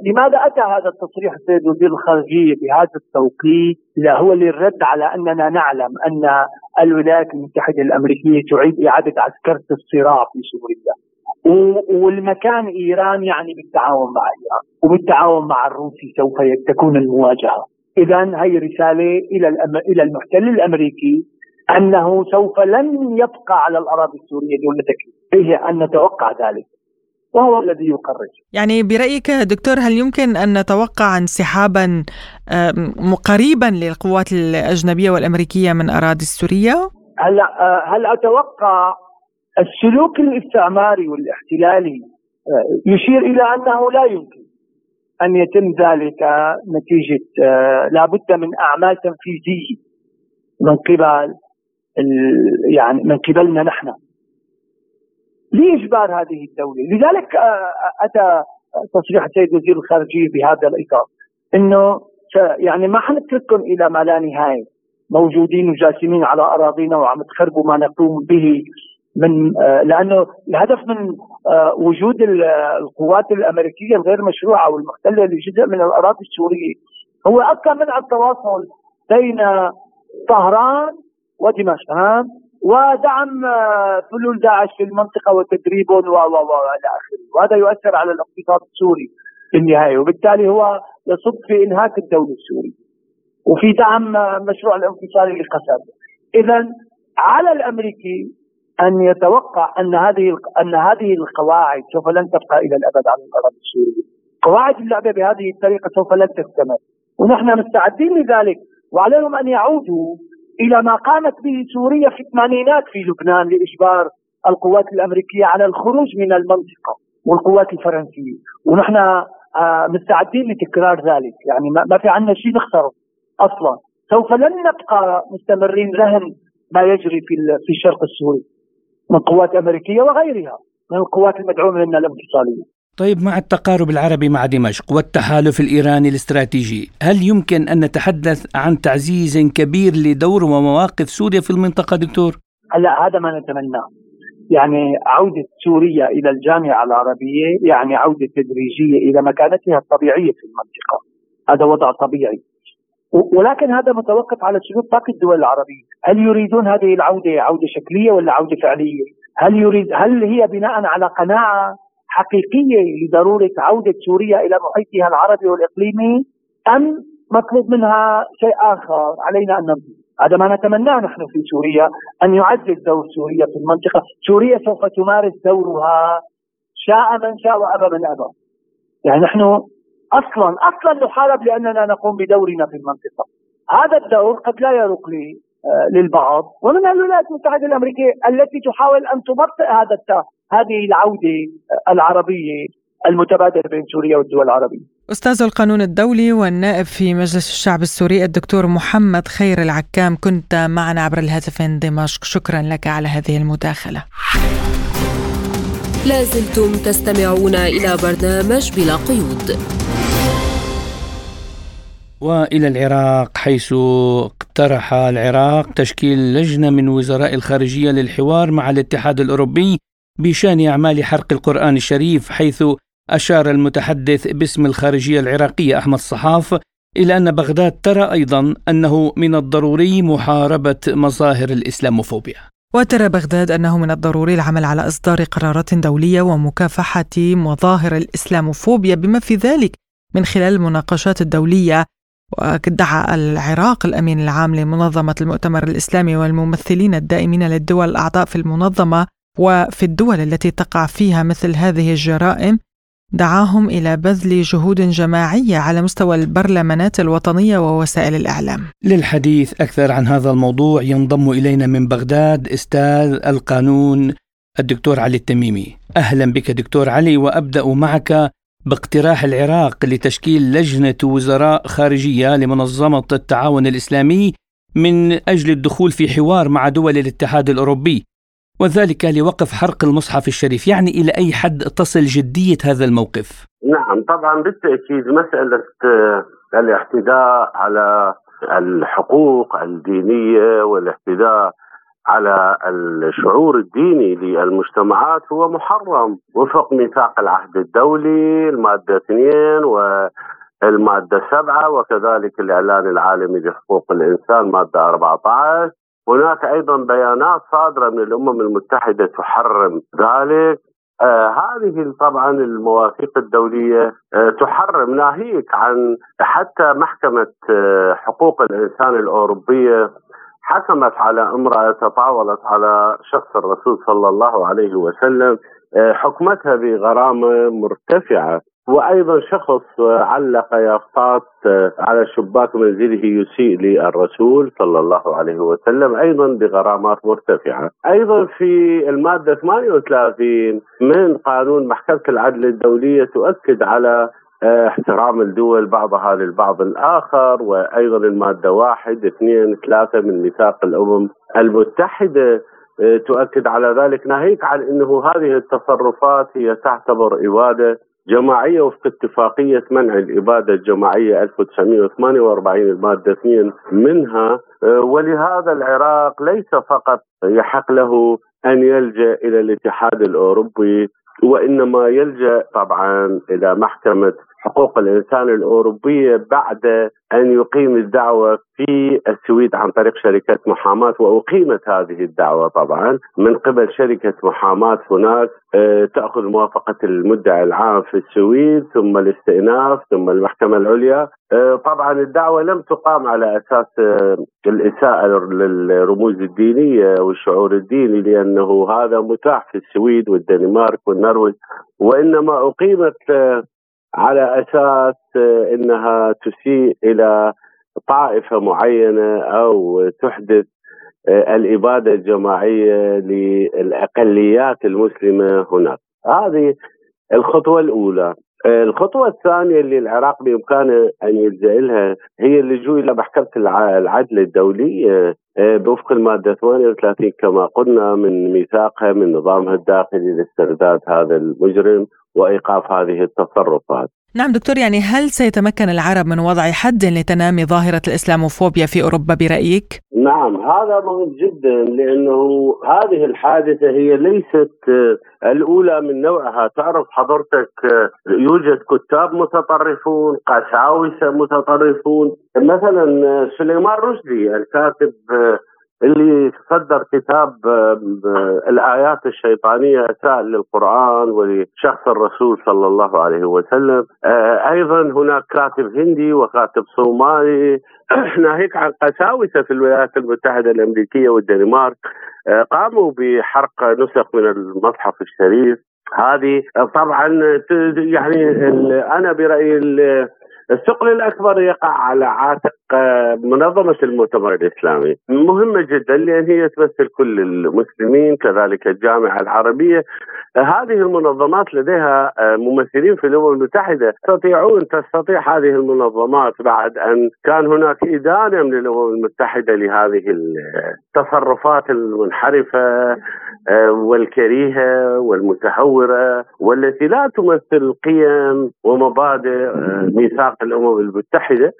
لماذا أتى هذا التصريح السيد وزير الخارجية بهذا التوقيت؟ لا هو للرد على أننا نعلم أن الولايات المتحدة الأمريكية تعيد إعادة عسكرة الصراع في سوريا، والمكان إيران، يعني بالتعاون مع إيران وبالتعاون مع الروسي سوف تكون المواجهة. إذن هي رسالة إلى المحتل الأمريكي أنه سوف لن يبقى على الأراضي السورية دون تكليف، هي أن نتوقع ذلك وهو الذي يقرر. يعني برأيك دكتور، هل يمكن أن نتوقع انسحابا قريبا للقوات الأجنبية والأمريكية من أراضي سوريا؟ هل أتوقع؟ السلوك الاستعماري والاحتلالي يشير إلى أنه لا يمكن أن يتم ذلك نتيجة لابد من أعمال تنفيذية من قبلنا نحن لإجبار هذه الدولة. لذلك أتى تصريح السيد وزير الخارجية بهذا الإطار، إنه يعني ما حنترككم إلى ما لا نهاية، موجودين وجاسمين على أراضينا وعم تخربوا ما نقوم به، لأنه الهدف من وجود القوات الأمريكية الغير مشروعة والمحتلة لجزء من الأراضي السورية هو أكثر من التواصل بين طهران ودمشق ودعم فلول داعش في المنطقة وتدريبهم وإلى آخره، وهذا يؤثر على الاقتصاد السوري بالنهاية، وبالتالي هو يصب في إنهاك الدولة السورية وفي دعم مشروع الانفصالي لقسم. إذن على الأمريكي أن يتوقع أن هذه القواعد سوف لن تبقى إلى الأبد على الأراضي السورية. قواعد اللعبة بهذه الطريقة سوف لن تستمر، ونحن مستعدين لذلك، وعليهم أن يعودوا إلى ما قامت به سوريا في الثمانينات في لبنان لإجبار القوات الأمريكية على الخروج من المنطقة والقوات الفرنسية، ونحن مستعدين لتكرار ذلك. يعني ما في عنا شيء نخسره أصلا، سوف لن نبقى مستمرين رهن ما يجري في الشرق السوري من قوات أمريكية وغيرها من القوات المدعومة لنا الانفصالية. طيب، مع التقارب العربي مع دمشق والتحالف الإيراني الاستراتيجي، هل يمكن أن نتحدث عن تعزيز كبير لدور ومواقف سوريا في المنطقة دكتور؟ لا، هذا ما نتمناه، يعني عودة سوريا إلى الجامعة العربية، يعني عودة تدريجية إلى مكانتها الطبيعية في المنطقة، هذا وضع طبيعي، ولكن هذا متوقف على شروط باقي الدول العربية. هل يريدون هذه العودة عودة شكلية ولا عودة فعلية؟ هل هي بناء على قناعة حقيقية لضرورة عودة سوريا إلى محيطها العربي والإقليمي، أم مطلوب منها شيء آخر علينا أن ننظر؟ هذا ما نتمناه نحن في سوريا، أن يعزز دور سوريا في المنطقة. سوريا سوف تمارس دورها شاء من شاء وأبى من أبى، يعني نحن أصلا نحارب لأننا نقوم بدورنا في المنطقة. هذا الدور قد لا يرق للبعض، ومن الولايات المتحدة الأمريكية التي تحاول أن تبطئ هذه العودة العربية المتبادلة بين سوريا والدول العربية. أستاذ القانون الدولي والنائب في مجلس الشعب السوري الدكتور محمد خير العكام، كنت معنا عبر الهاتف من دمشق، شكرا لك على هذه المداخلة. لازلتم تستمعون إلى برنامج بلا قيود. وإلى العراق، حيث اقترح العراق تشكيل لجنة من وزراء الخارجية للحوار مع الاتحاد الأوروبي بشأن أعمال حرق القرآن الشريف، حيث أشار المتحدث باسم الخارجية العراقية أحمد الصحاف إلى أن بغداد ترى أيضا أنه من الضروري محاربة مظاهر الإسلاموفوبيا. وترى بغداد أنه من الضروري العمل على إصدار قرارات دولية ومكافحة مظاهر الإسلاموفوبيا بما في ذلك من خلال المناقشات الدولية. وقد دعا العراق الأمين العام لمنظمة المؤتمر الإسلامي والممثلين الدائمين للدول الأعضاء في المنظمة وفي الدول التي تقع فيها مثل هذه الجرائم دعاهم إلى بذل جهود جماعية على مستوى البرلمانات الوطنية ووسائل الإعلام. للحديث أكثر عن هذا الموضوع ينضم إلينا من بغداد أستاذ القانون الدكتور علي التميمي. أهلا بك دكتور علي، وأبدأ معك باقتراح العراق لتشكيل لجنة وزراء خارجية لمنظمة التعاون الإسلامي من أجل الدخول في حوار مع دول الاتحاد الأوروبي، وذلك لوقف حرق المصحف الشريف. يعني إلى أي حد تصل جدية هذا الموقف؟ نعم طبعا بالتأكيد مسألة الاعتداء على الحقوق الدينية والاعتداء على الشعور الديني للمجتمعات هو محرم وفق ميثاق العهد الدولي المادة 2 والمادة 7، وكذلك الإعلان العالمي لحقوق الإنسان مادة 14. هناك أيضا بيانات صادرة من الأمم المتحدة تحرم ذلك. هذه طبعا المواثيق الدولية تحرم، ناهيك عن حتى محكمة حقوق الإنسان الأوروبية حكمت على امرأة تطاولت على شخص الرسول صلى الله عليه وسلم، حكمتها بغرامة مرتفعة. وأيضا شخص علق يافطات على شباك منزله يسيء للرسول صلى الله عليه وسلم، أيضا بغرامات مرتفعة. أيضا في المادة 38 من قانون محكمة العدل الدولية تؤكد على احترام الدول بعضها للبعض الآخر، وأيضا المادة 1، 2، 3 من ميثاق الأمم المتحدة تؤكد على ذلك، ناهيك عن أنه هذه التصرفات هي تعتبر إبادة جماعية وفق اتفاقية منع الإبادة الجماعية 1948 المادة 2 منها. ولهذا العراق ليس فقط يحق له أن يلجأ إلى الاتحاد الأوروبي، وإنما يلجأ طبعا إلى محكمة حقوق الإنسان الأوروبية بعد أن يقيم الدعوة في السويد عن طريق شركة محاماة. وأقيمت هذه الدعوة طبعا من قبل شركة محاماة هناك، تأخذ موافقة المدعي العام في السويد ثم الاستئناف ثم المحكمة العليا. طبعا الدعوة لم تقام على أساس الإساءة للرموز الدينية والشعور الديني، لأنه هذا متاح في السويد والدنمارك والنرويج، وإنما أقيمت على أساس أنها تسيء إلى طائفة معينة أو تحدث الإبادة الجماعية للأقليات المسلمة هناك. هذه الخطوة الأولى. الخطوة الثانية اللي العراق بإمكانه أن يلجأ لها هي اللجوء إلى محكمة العدل الدولية بوفق المادة 38 كما قلنا من ميثاقها، من نظامها الداخلي لاسترداد هذا المجرم وإيقاف هذه التصرفات. نعم دكتور، يعني هل سيتمكن العرب من وضع حد لتنامي ظاهرة الإسلاموفوبيا في أوروبا برأيك؟ نعم هذا مهم جدا، لأنه هذه الحادثة هي ليست الأولى من نوعها. تعرف حضرتك يوجد كتاب متطرفون، قساوسة متطرفون، مثلا سليمان رشدي الكاتب اللي صدر كتاب الآيات الشيطانية أساء للقرآن ولشخص الرسول صلى الله عليه وسلم. أيضا هناك كاتب هندي وكاتب صومالي، ناهيك عن قساوسة في الولايات المتحدة الأمريكية والدنمارك قاموا بحرق نسخ من المصحف الشريف. هذه طبعا يعني أنا برأيي الثقل الأكبر يقع على عاتق منظمة المؤتمر الإسلامي، مهمة جدا لأن هي تمثل كل المسلمين كذلك الجامعة العربية. هذه المنظمات لديها ممثلين في الأمم المتحدة، تستطيع هذه المنظمات بعد أن كان هناك إدانة من الأمم المتحدة لهذه التصرفات المنحرفة والكريهة والمتهورة والتي لا تمثل قيم ومبادئ ميثاق الأمم المتحدة.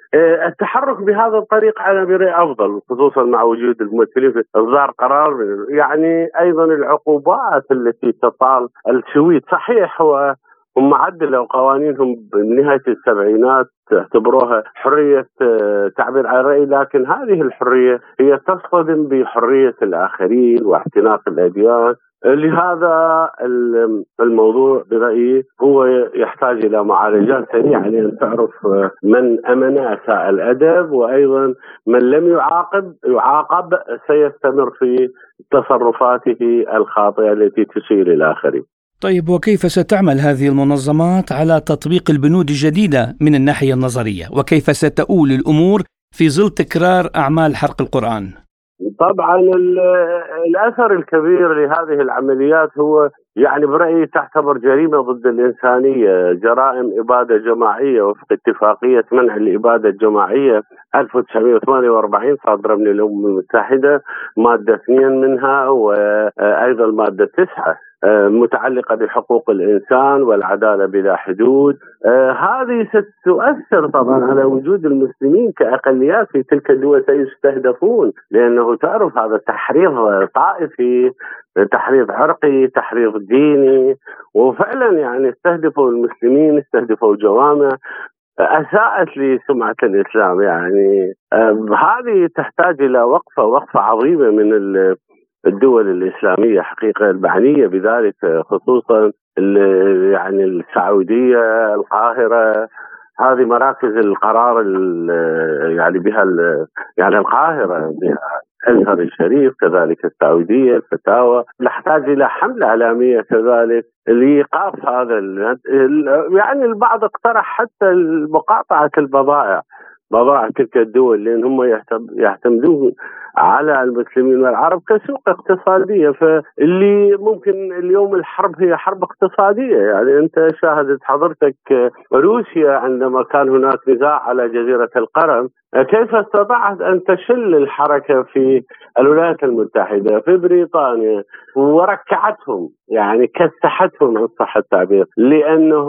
التحرك بهذا الطريق أنا برأيي أفضل، خصوصا مع وجود الممثلين في إصدار قرار. يعني أيضا العقوبات التي تطال السويد، صحيح هو هم عدلوا قوانينهم بنهاية السبعينات، اعتبروها حرية تعبير عن الرأي، لكن هذه الحرية هي تصطدم بحرية الآخرين واحتناق الأديان. لهذا الموضوع برأيي هو يحتاج إلى معالجات سريعة لأن تعرف من أمن أساء الأدب، وأيضا من لم يعاقب سيستمر في تصرفاته الخاطئة التي تسيء للآخرين. طيب، وكيف ستعمل هذه المنظمات على تطبيق البنود الجديدة من الناحية النظرية؟ وكيف ستؤول الأمور في ظل تكرار أعمال حرق القرآن؟ طبعا الأثر الكبير لهذه العمليات هو يعني برأيي تعتبر جريمة ضد الإنسانية، جرائم إبادة جماعية وفق اتفاقية منع الإبادة الجماعية 1948 صادرة من الأمم المتحدة، مادة 2 منها وأيضا مادة 9 متعلقة بحقوق الإنسان والعدالة بلا حدود. هذه ستؤثر طبعا على وجود المسلمين كأقليات في تلك الدول، سيستهدفون، لأنه تعرف هذا تحريض طائفي، تحريض عرقي، تحريض ديني، وفعلا يعني استهدفوا المسلمين، استهدفوا جوامع، أساءت لسمعة الإسلام. يعني هذه تحتاج إلى وقفة عظيمة من الدول الإسلامية حقيقة المعنية بذلك، خصوصا يعني السعودية، القاهرة، هذه مراكز القرار يعني بها يعني القاهرة بها الازهر الشريف، كذلك السعوديه، الفتاوى. نحتاج الى حمله اعلاميه كذلك لايقاف هذا يعني البعض اقترح حتى مقاطعه البضائع، بضائع تلك الدول، لان هم يعتمدون على المسلمين والعرب كسوق اقتصاديه. فاللي ممكن اليوم الحرب هي حرب اقتصاديه، يعني انت شاهدت حضرتك روسيا عندما كان هناك نزاع على جزيره القرم، كيف استطاعت أن تشل الحركة في الولايات المتحدة، في بريطانيا، وركعتهم يعني كسحتهم عن صح التعبير، لأنه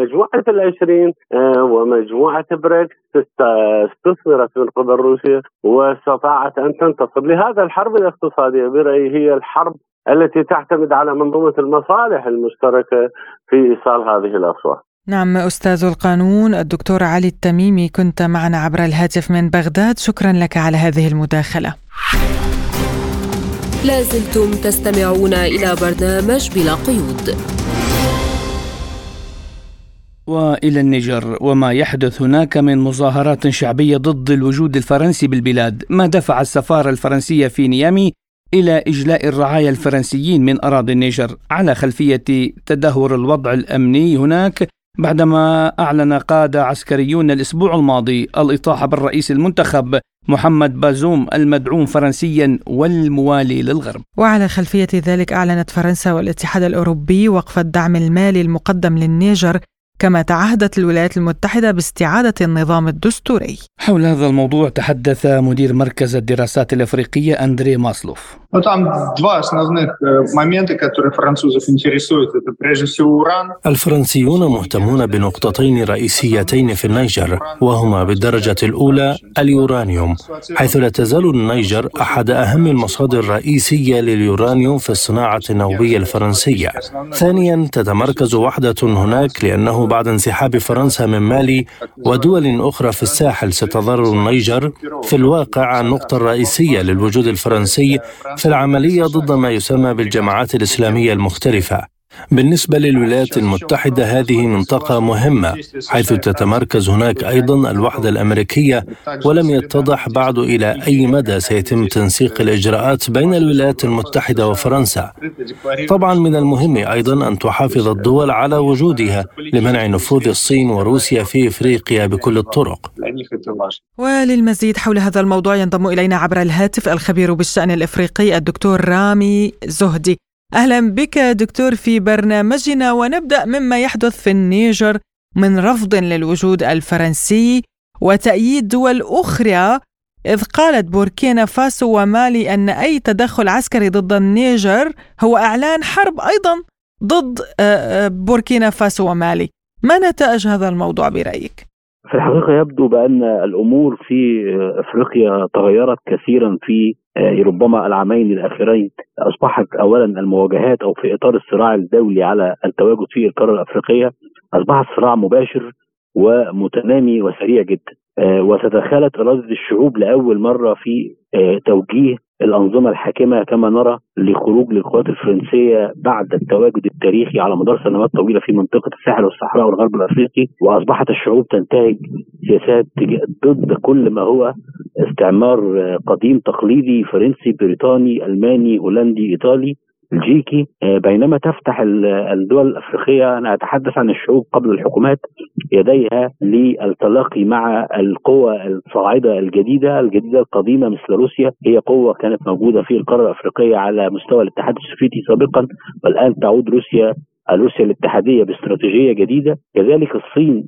مجموعة ال20 ومجموعة بريكس استثمرت من قبل روسيا واستطاعت أن تنتصر. لهذا الحرب الاقتصادية برأيي هي الحرب التي تعتمد على منظومة المصالح المشتركة في إيصال هذه الأصوات. نعم أستاذ القانون الدكتور علي التميمي، كنت معنا عبر الهاتف من بغداد، شكرا لك على هذه المداخلة. لازلتم تستمعون إلى برنامج بلا قيود. وإلى النيجر وما يحدث هناك من مظاهرات شعبية ضد الوجود الفرنسي بالبلاد، ما دفع السفارة الفرنسية في نيامي إلى إجلاء الرعايا الفرنسيين من أراضي النيجر على خلفية تدهور الوضع الأمني هناك، بعدما أعلن قادة عسكريون الأسبوع الماضي الإطاحة بالرئيس المنتخب محمد بازوم المدعوم فرنسيا والموالي للغرب. وعلى خلفية ذلك أعلنت فرنسا والاتحاد الأوروبي وقف الدعم المالي المقدم للنيجر، كما تعهدت الولايات المتحدة باستعادة النظام الدستوري. حول هذا الموضوع تحدث مدير مركز الدراسات الأفريقية أندري ماسلوف. الفرنسيون مهتمون بنقطتين رئيسيتين في النيجر، وهما بالدرجة الأولى اليورانيوم، حيث لا تزال النيجر أحد أهم المصادر الرئيسية لليورانيوم في الصناعة النووية الفرنسية. ثانيا، تتمركز وحدة هناك، لأنه بعد انسحاب فرنسا من مالي ودول أخرى في الساحل ستظل النيجر في الواقع النقطة الرئيسية للوجود الفرنسي في العملية ضد ما يسمى بالجماعات الإسلامية المختلفة. بالنسبة للولايات المتحدة، هذه منطقة مهمة، حيث تتمركز هناك أيضا الوحدة الأمريكية، ولم يتضح بعد إلى أي مدى سيتم تنسيق الإجراءات بين الولايات المتحدة وفرنسا. طبعا من المهم أيضا أن تحافظ الدول على وجودها لمنع نفوذ الصين وروسيا في إفريقيا بكل الطرق. وللمزيد حول هذا الموضوع ينضم إلينا عبر الهاتف الخبير بالشأن الإفريقي الدكتور رامي زهدي. أهلا بك دكتور في برنامجنا، ونبدأ مما يحدث في النيجر من رفض للوجود الفرنسي وتأييد دول أخرى، إذ قالت بوركينا فاسو ومالي أن أي تدخل عسكري ضد النيجر هو إعلان حرب أيضا ضد بوركينا فاسو ومالي. ما نتاج هذا الموضوع برأيك؟ في الحقيقة يبدو بأن الأمور في أفريقيا تغيرت كثيرا في ربما العامين الأخيرين. أصبحت أولا المواجهات أو في إطار الصراع الدولي على التواجد في القارة الأفريقية أصبحت صراع مباشر ومتنامي وسريع جدا، وتدخلت إرادة الشعوب لأول مرة في توجيه الأنظمة الحاكمة كما نرى لخروج للقوات الفرنسية بعد التواجد التاريخي على مدار سنوات طويلة في منطقة الساحل والصحراء والغرب الأفريقي. وأصبحت الشعوب تنتهج سياسات ضد كل ما هو استعمار قديم تقليدي فرنسي بريطاني ألماني هولندي إيطالي، الجيكي، بينما تفتح الدول الأفريقية، أنا أتحدث عن الشعوب قبل الحكومات، يديها للتلاقي مع القوى الصاعدة الجديدة القديمة مثل روسيا، هي قوة كانت موجودة في القارة الأفريقية على مستوى الاتحاد السوفيتي سابقا، والآن تعود روسيا الاتحادية باستراتيجية جديدة. كذلك الصين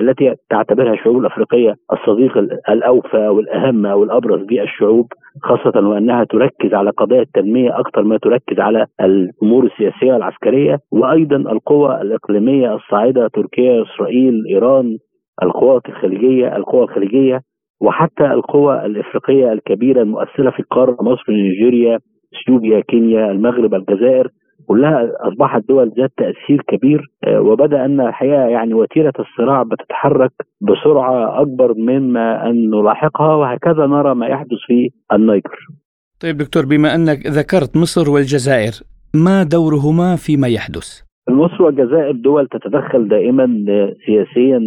التي تعتبرها الشعوب الأفريقية الصديق الأوفى والأهم والأبرز بالشعوب، خاصة وأنها تركز على قضايا التنمية أكثر ما تركز على الأمور السياسية والعسكرية. وأيضا القوى الإقليمية الصاعدة، تركيا، إسرائيل، إيران، القوى الخليجية، وحتى القوى الإفريقية الكبيرة المؤثرة في القارة، مصر، نيجيريا، اثيوبيا، كينيا، المغرب، الجزائر، كلها أصبحت دول ذات تأثير كبير. وبدأ أن الحقيقة وتيرة الصراع بتتحرك بسرعة أكبر مما أن نلاحقها، وهكذا نرى ما يحدث في النيجر. طيب دكتور، بما أنك ذكرت مصر والجزائر، ما دورهما فيما يحدث؟ مصر والجزائر دول تتدخل دائما سياسيا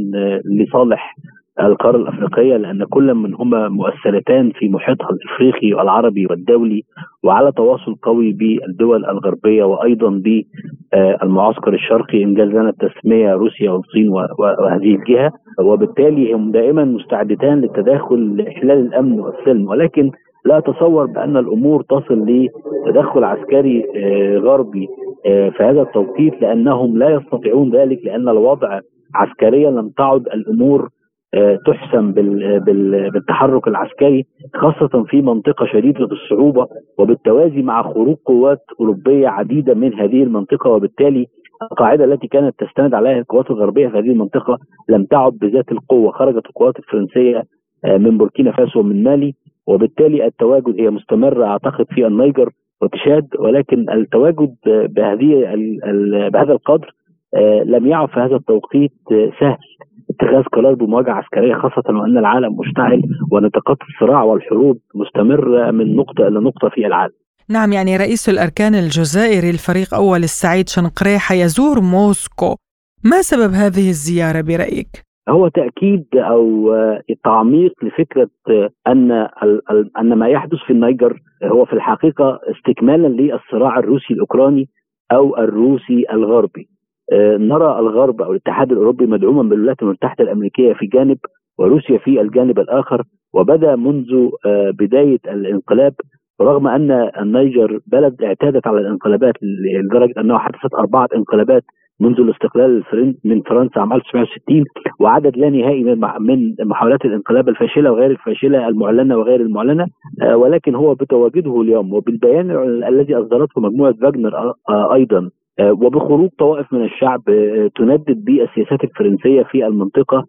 لصالح القارة الأفريقية، لأن كل منهما مؤثرتان في محيطها الأفريقي والعربي والدولي، وعلى تواصل قوي بالدول الغربية وأيضا بالمعسكر الشرقي إن جاز لنا التسمية، روسيا والصين وهذه الجهة، وبالتالي هم دائما مستعدتان للتداخل لإحلال الأمن والسلم. ولكن لا أتصور بأن الأمور تصل لتدخل عسكري غربي في هذا التوقيت، لأنهم لا يستطيعون ذلك، لأن الوضع عسكريا لم تعد الأمور تحسم بالتحرك العسكري، خاصة في منطقة شديدة الصعوبة، وبالتوازي مع خروج قوات أوروبية عديدة من هذه المنطقة، وبالتالي القاعدة التي كانت تستند عليها القوات الغربية في هذه المنطقة لم تعد بذات القوة. خرجت القوات الفرنسية من بوركينا فاسو ومن مالي، وبالتالي التواجد هي مستمرة أعتقد في النيجر وتشاد، ولكن التواجد بهذا القدر لم يعد في هذا التوقيت سهل اتخاذ قرار بمواجهة عسكرية، خاصة وأن العالم مشتعل ونطاقات الصراع والحروب مستمرة من نقطة إلى نقطة في العالم. نعم، رئيس الأركان الجزائري الفريق أول السعيد شنقريح يزور موسكو، ما سبب هذه الزيارة برأيك؟ هو تأكيد أو تعميق لفكرة أن ما يحدث في النيجر هو في الحقيقة استكمالا للصراع الروسي الأوكراني أو الروسي الغربي. نرى الغرب أو الاتحاد الأوروبي مدعوما بالولايات المتحدة الأمريكية في جانب، وروسيا في الجانب الآخر، وبدأ منذ بداية الانقلاب، رغم أن النيجر بلد اعتادت على الانقلابات لدرجة أنه حدثت 4 انقلابات منذ الاستقلال من فرنسا عام 1960، وعدد لا نهائي من محاولات الانقلاب الفاشلة وغير الفاشلة، المعلنة وغير المعلنة، ولكن هو بتواجده اليوم وبالبيان الذي أصدرته مجموعة فاغنر أيضا، وبخروج طوائف من الشعب تندد بالسياسات الفرنسية في المنطقة،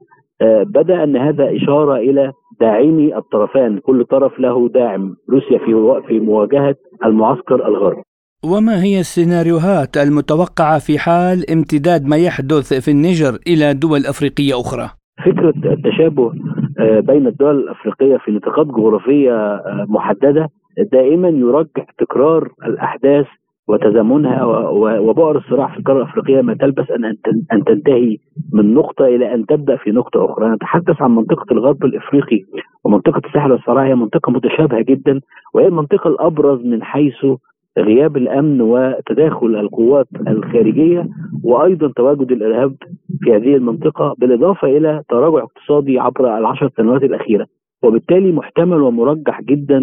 بدأ أن هذا إشارة إلى داعمي الطرفين، كل طرف له داعم، روسيا في مواجهة المعسكر الغربي. وما هي السيناريوهات المتوقعة في حال امتداد ما يحدث في النيجر إلى دول أفريقية أخرى؟ فكرة التشابه بين الدول الأفريقية في نطاقات جغرافية محددة دائما يرجح تكرار الأحداث وتزامنها وبؤر الصراع في القارة الأفريقية، ما تلبس أن تنتهي من نقطة إلى أن تبدأ في نقطة أخرى. أنا أتحدث عن منطقة الغرب الأفريقي ومنطقة الساحل والصحراء، هي منطقة متشابهة جدا، وهي المنطقة الأبرز من حيث غياب الأمن وتداخل القوات الخارجية، وأيضا تواجد الإرهاب في هذه المنطقة، بالإضافة إلى تراجع اقتصادي عبر 10 سنوات الأخيرة. وبالتالي محتمل ومرجح جدا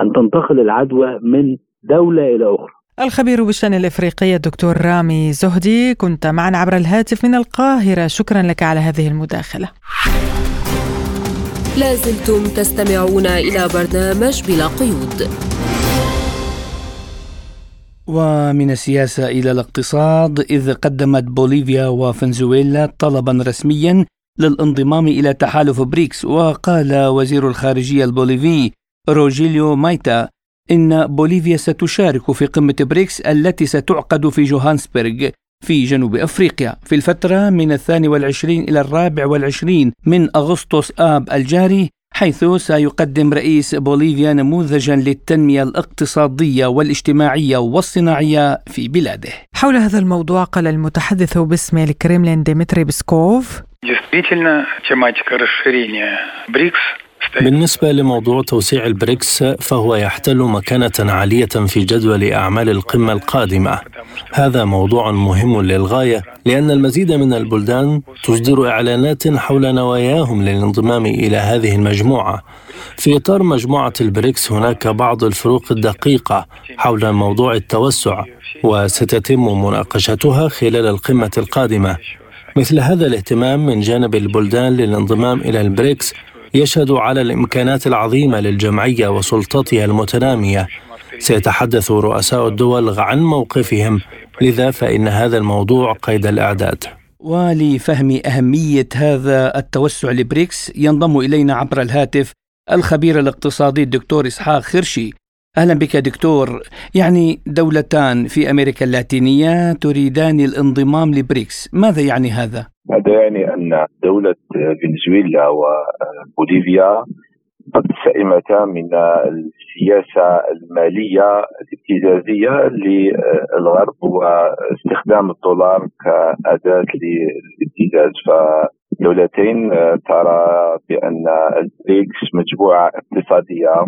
أن تنتقل العدوى من دولة إلى أخرى. الخبير بالشأن الإفريقي الدكتور رامي زهدي كنت معنا عبر الهاتف من القاهرة، شكرا لك على هذه المداخلة. لازلتم تستمعون إلى برنامج بلا قيود. ومن السياسة إلى الاقتصاد، إذ قدمت بوليفيا وفنزويلا طلبا رسميا للانضمام إلى تحالف بريكس، وقال وزير الخارجية البوليفي روجيليو مايتا إن بوليفيا ستشارك في قمة بريكس التي ستعقد في جوهانسبرغ في جنوب أفريقيا في الفترة من 22 إلى 24 من أغسطس آب الجاري، حيث سيقدم رئيس بوليفيا نموذجا للتنمية الاقتصادية والاجتماعية والصناعية في بلاده. حول هذا الموضوع قال المتحدث باسم الكرملين ديمتري بسكوف: بالنسبة لموضوع توسيع البريكس فهو يحتل مكانة عالية في جدول أعمال القمة القادمة. هذا موضوع مهم للغاية لأن المزيد من البلدان تصدر إعلانات حول نواياهم للانضمام إلى هذه المجموعة. في إطار مجموعة البريكس هناك بعض الفروق الدقيقة حول موضوع التوسع وستتم مناقشتها خلال القمة القادمة. مثل هذا الاهتمام من جانب البلدان للانضمام إلى البريكس يشهد على الإمكانات العظيمة للجمعية وسلطتها المتنامية. سيتحدث رؤساء الدول عن موقفهم، لذا فإن هذا الموضوع قيد الإعداد. ولفهم أهمية هذا التوسع لبريكس ينضم إلينا عبر الهاتف الخبير الاقتصادي الدكتور اسحاق خرشي. أهلا بك دكتور. يعني دولتان في أمريكا اللاتينية تريدان الانضمام لبريكس، ماذا يعني هذا؟ هذا يعني أن دولة فنزويلا وبوليفيا قد سئمتا من السياسة المالية الابتزازية للغرب واستخدام الدولار كأداة للابتزاز، فدولتين ترى بأن البريكس مجموعة اقتصادية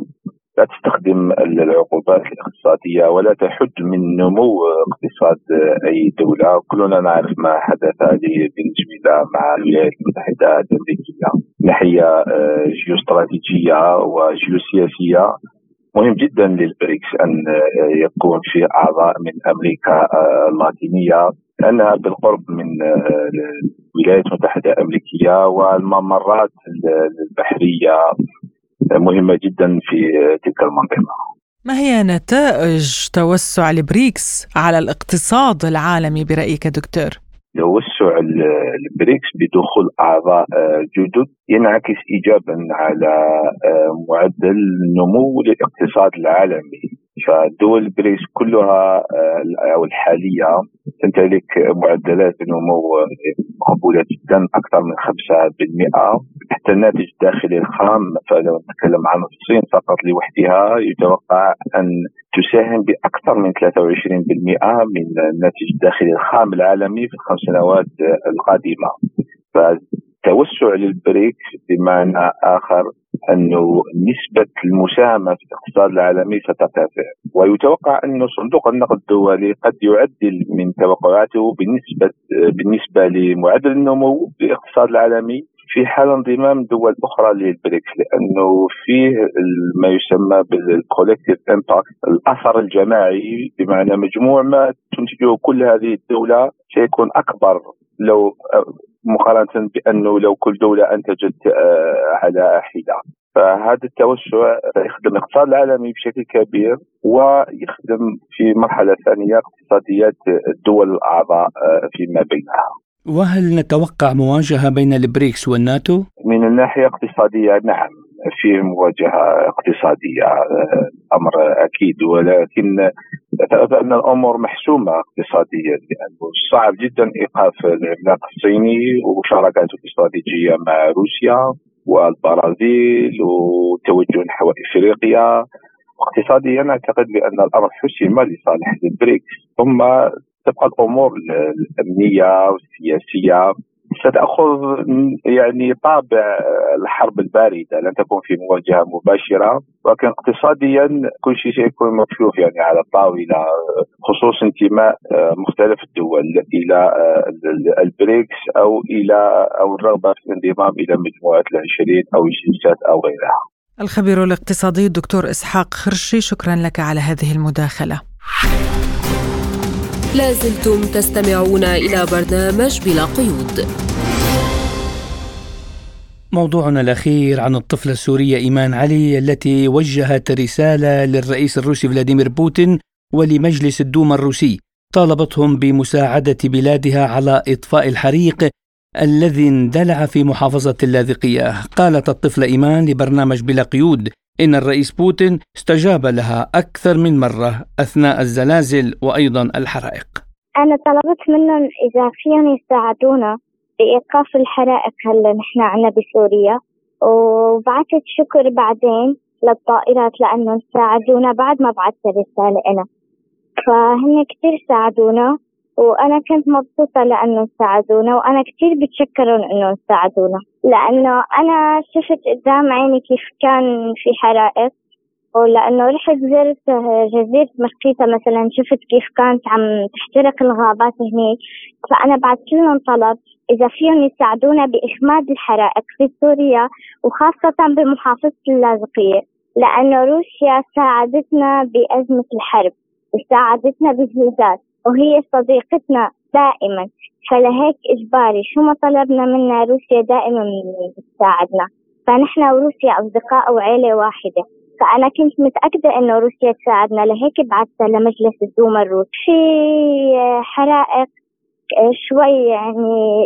لا تستخدم العقوبات الاقتصادية ولا تحد من نمو اقتصاد أي دولة. كلنا نعرف ما حدث لفنزويلا مع الولايات المتحدة الأمريكية من ناحية جيوستراتيجية وجيوسياسية. مهم جدا للبريكس أن يكون في أعضاء من أمريكا اللاتينية لأنها بالقرب من الولايات المتحدة الأمريكية والممرات البحرية مهمة جدا في تلك المنطقة. ما هي نتائج توسع البريكس على الاقتصاد العالمي برأيك دكتور؟ توسع البريكس بدخول أعضاء جدد ينعكس إيجابا على معدل النمو للاقتصاد العالمي، فدول البريكس كلها الحالية تمتلك معدلات نمو مقبولة جدا أكثر من 5%. حتى الناتج الداخلي الخام، فلو نتكلم عن الصين فقط لوحدها يتوقع أن تساهم بأكثر من 23% من الناتج الداخلي الخام العالمي في 5 سنوات القادمة. فتوسع للبريكس بمعنى آخر أنه نسبة المساهمة في الاقتصاد العالمي سترتفع، ويتوقع أن صندوق النقد الدولي قد يعدل من توقعاته بالنسبة لمعدل النمو للاقتصاد العالمي في حال انضمام دول أخرى للبريكس، لأنه فيه ما يسمى بالكولكتيف امباكت، الأثر الجماعي، بمعنى مجموع ما تنتجه كل هذه الدولة سيكون أكبر لو مقارنة بأنه لو كل دولة أنتجت على حدة. فهذا التوسع يخدم الاقتصاد العالمي بشكل كبير ويخدم في مرحلة ثانية اقتصاديات الدول الأعضاء فيما بينها. وهل نتوقع مواجهة بين البريكس والناتو؟ من الناحية الاقتصادية نعم، في مواجهة اقتصادية أمر أكيد، ولكن أعتقد أن الأمور محسومة اقتصاديا لأنه صعب جدا إيقاف العملاق الصيني وشراكاته الاستراتيجية مع روسيا والبرازيل وتوجه نحو إفريقيا. اقتصاديا أعتقد بأن الأمر حسم لصالح البريكس، ثم تبقى الأمور الأمنية والسياسية ستأخذ يعني طابع الحرب الباردة، لن تكون في مواجهة مباشرة، ولكن اقتصاديا كل شيء سيكون مكشوف يعني على الطاولة، خصوص انتماء مختلف الدول إلى البريكس أو الرغبة في الانضمام إلى مجموعة ال20 أو الشركات أو غيرها. الخبير الاقتصادي الدكتور إسحاق خرشي، شكرا لك على هذه المداخلة. لازلتم تستمعون إلى برنامج بلا قيود. موضوعنا الأخير عن الطفلة السورية إيمان علي التي وجهت رسالة للرئيس الروسي فلاديمير بوتين ولمجلس الدوما الروسي طالبتهم بمساعدة بلادها على إطفاء الحريق الذي اندلع في محافظة اللاذقية. قالت الطفلة إيمان لبرنامج بلا قيود إن الرئيس بوتين استجاب لها أكثر من مرة أثناء الزلازل وأيضا الحرائق. أنا طلبت منهم إذا فيهم يساعدونا بإيقاف الحرائق هلا نحن عنا بسوريا، وبعثت شكر بعدين للطائرات لأنهم ساعدونا بعد ما بعثت رسالة أنا، فهم كتير ساعدونا وأنا كنت مبسوطة لأنه ساعدونا، وأنا كتير بتشكرهم إنه ساعدونا، لأنه أنا شفت قدام عيني كيف كان في حرائق، ولأنه رحت زرت جزيرة مرقيتا مثلا، شفت كيف كانت عم تحترق الغابات هناك. فأنا بعد لهم طلب إذا فيهم يساعدونا بإخماد الحرائق في سوريا، وخاصة بمحافظة اللاذقية، لأنه روسيا ساعدتنا بأزمة الحرب وساعدتنا بالهزات، وهي صديقتنا دائما، فلهيك إجباري شو ما طلبنا منها روسيا دائما بتساعدنا، فنحن وروسيا أصدقاء وعيلة واحدة، فأنا كنت متأكدة إنه روسيا تساعدنا، لهيك بعثتها لمجلس الدوما الروسي. في حرائق شوي يعني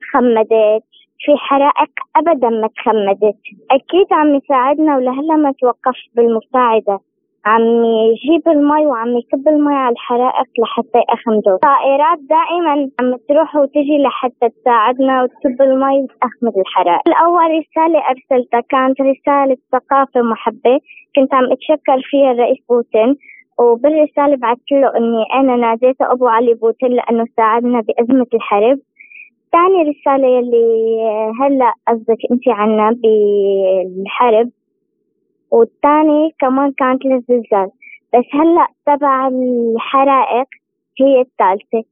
تخمدت، في حرائق أبدا ما تخمدت، أكيد عم يساعدنا، ولهلا ما توقف بالمساعدة، عم يجيب المي وعم يكب المي على الحرائق لحتى يأخمدوا. طائرات دائما عم تروح وتجي لحتى تساعدنا وتكب المي وتأخمد الحرائق. الأول رسالة أرسلتها كانت رسالة ثقافة ومحبة، كنت عم أتشكر فيها الرئيس بوتين، وبالرسالة بعثت له إني أنا ناديته أبو علي بوتين لأنه ساعدنا بأزمة الحرب. ثاني رسالة يلي هلا قصدك أنت عنا بالحرب، والثاني كمان كانت للزلزال، بس هلا تبع الحرائق هي الثالثة،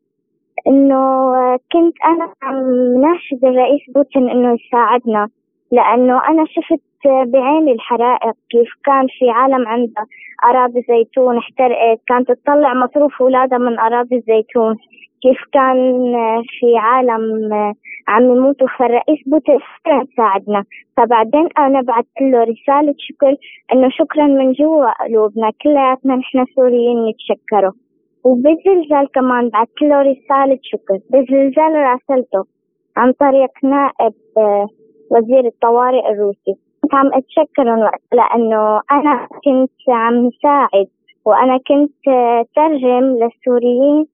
إنه كنت أنا عم ناشد الرئيس بوتين إنه يساعدنا، لأنه أنا شفت بعيني الحرائق كيف كان في عالم عندها أراضي زيتون احترقت، كانت تطلع مصروف أولادها من أراضي الزيتون، كيف كان في عالم عم يموتوا، فالرئيس بوتين فعلا ساعدنا. فبعدين أنا بعثت له رسالة شكر، إنه شكرا من جوا قلوبنا كلياتنا نحن سوريين نتشكره. وبالزلزال كمان بعثت له رسالة شكر، بالزلزال راسلته عن طريق نائب وزير الطوارئ الروسي، كنت عم أتشكرهم لأنه أنا كنت عم ساعد، وأنا كنت ترجم للسوريين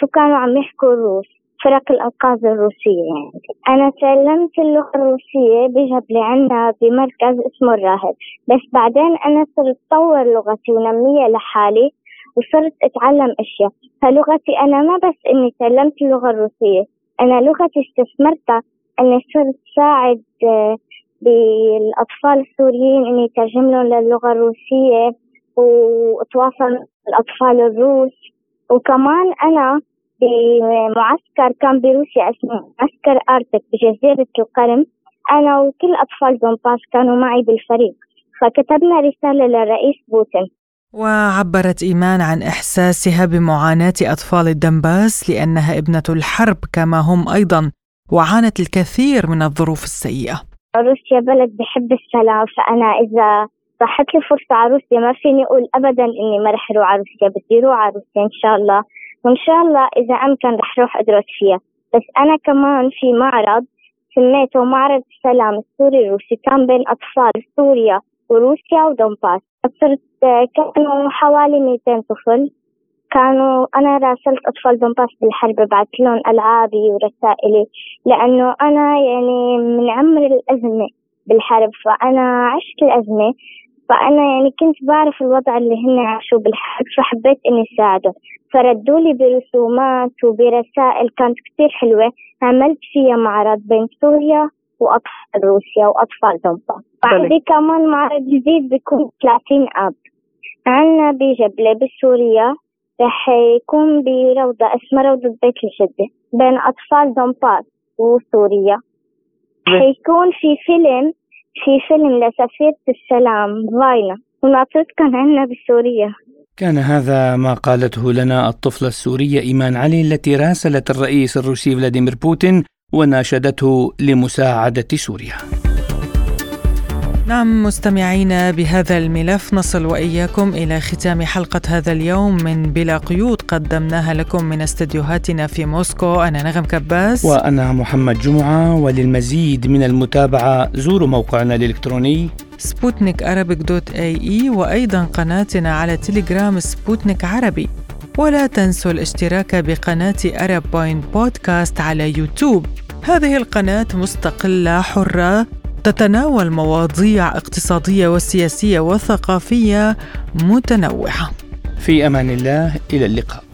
شو كانوا عم يحكوا الروس، فرق الأنقاذ الروسية يعني. أنا تعلمت اللغة الروسية بجبلة عندنا بمركز اسمه الراهب، بس بعدين أنا صرت أطور لغتي ونميها لحالي، وصرت أتعلم أشياء، فلغتي أنا ما بس إني تعلمت اللغة الروسية، أنا لغتي استثمرتها أني صرت ساعد بالأطفال السوريين إني ترجم لهم للغة الروسية وأتواصل مع الأطفال الروس. وكمان أنا بمعسكر كان بروسيا اسمه معسكر أرتك بجزيرة القرم، أنا وكل أطفال دونباس كانوا معي بالفريق، فكتبنا رسالة للرئيس بوتين. وعبرت إيمان عن إحساسها بمعاناة أطفال الدنباس لأنها ابنة الحرب كما هم أيضاً، وعانت الكثير من الظروف السيئة. روسيا بلد بحب السلام، فأنا إذا صحت لي فرصة على روسيا ما فيني أقول أبداً إني ما رح أروح على روسيا، بدي أروح على روسيا إن شاء الله، وإن شاء الله إذا أمكن رح أروح أدرس فيها. بس أنا كمان في معرض سميته معرض السلام السوري الروسي، كان بين أطفال سوريا وروسيا ودونباس، كانوا حوالي 200 طفل، كانوا أنا راسلت أطفال دونباس بالحرب، بعت لهم ألعابي ورسائلي، لأنه أنا يعني من عمر الأزمة بالحرب، فأنا عشت الأزمة، فأنا يعني كنت بعرف الوضع اللي هن عاشوا بالحرب، فحبيت إني أساعدهم، فردوا لي برسومات وبرسائل كانت كتير حلوة، عملت فيها معرض بين سوريا وأطفال روسيا وأطفال دونباس. بعدي كمان معرض جديد بيكون 30 آب عنا بجبلة بسوريا، رح يكون بروضة اسمها روضة بيت الجدة بين أطفال دونباس وسوريا. رح يكون في فيلم لسفيرة السلام فاينا، وناطرتكم عنا بسوريا. كان هذا ما قالته لنا الطفلة السورية إيمان علي، التي راسلت الرئيس الروسي فلاديمير بوتين وناشدته لمساعدة سوريا. نعم مستمعينا، بهذا الملف نصل وإياكم إلى ختام حلقة هذا اليوم من بلا قيود، قدمناها لكم من استديوهاتنا في موسكو. أنا نغم كباس وأنا محمد جمعة، وللمزيد من المتابعة زوروا موقعنا الإلكتروني sputnikarabic.ae، وأيضا قناتنا على تيليجرام سبوتنيك عربي، ولا تنسوا الاشتراك بقناة أرب بوينت بودكاست على يوتيوب. هذه القناة مستقلة حرة تتناول مواضيع اقتصادية وسياسية وثقافية متنوعة. في أمان الله، إلى اللقاء.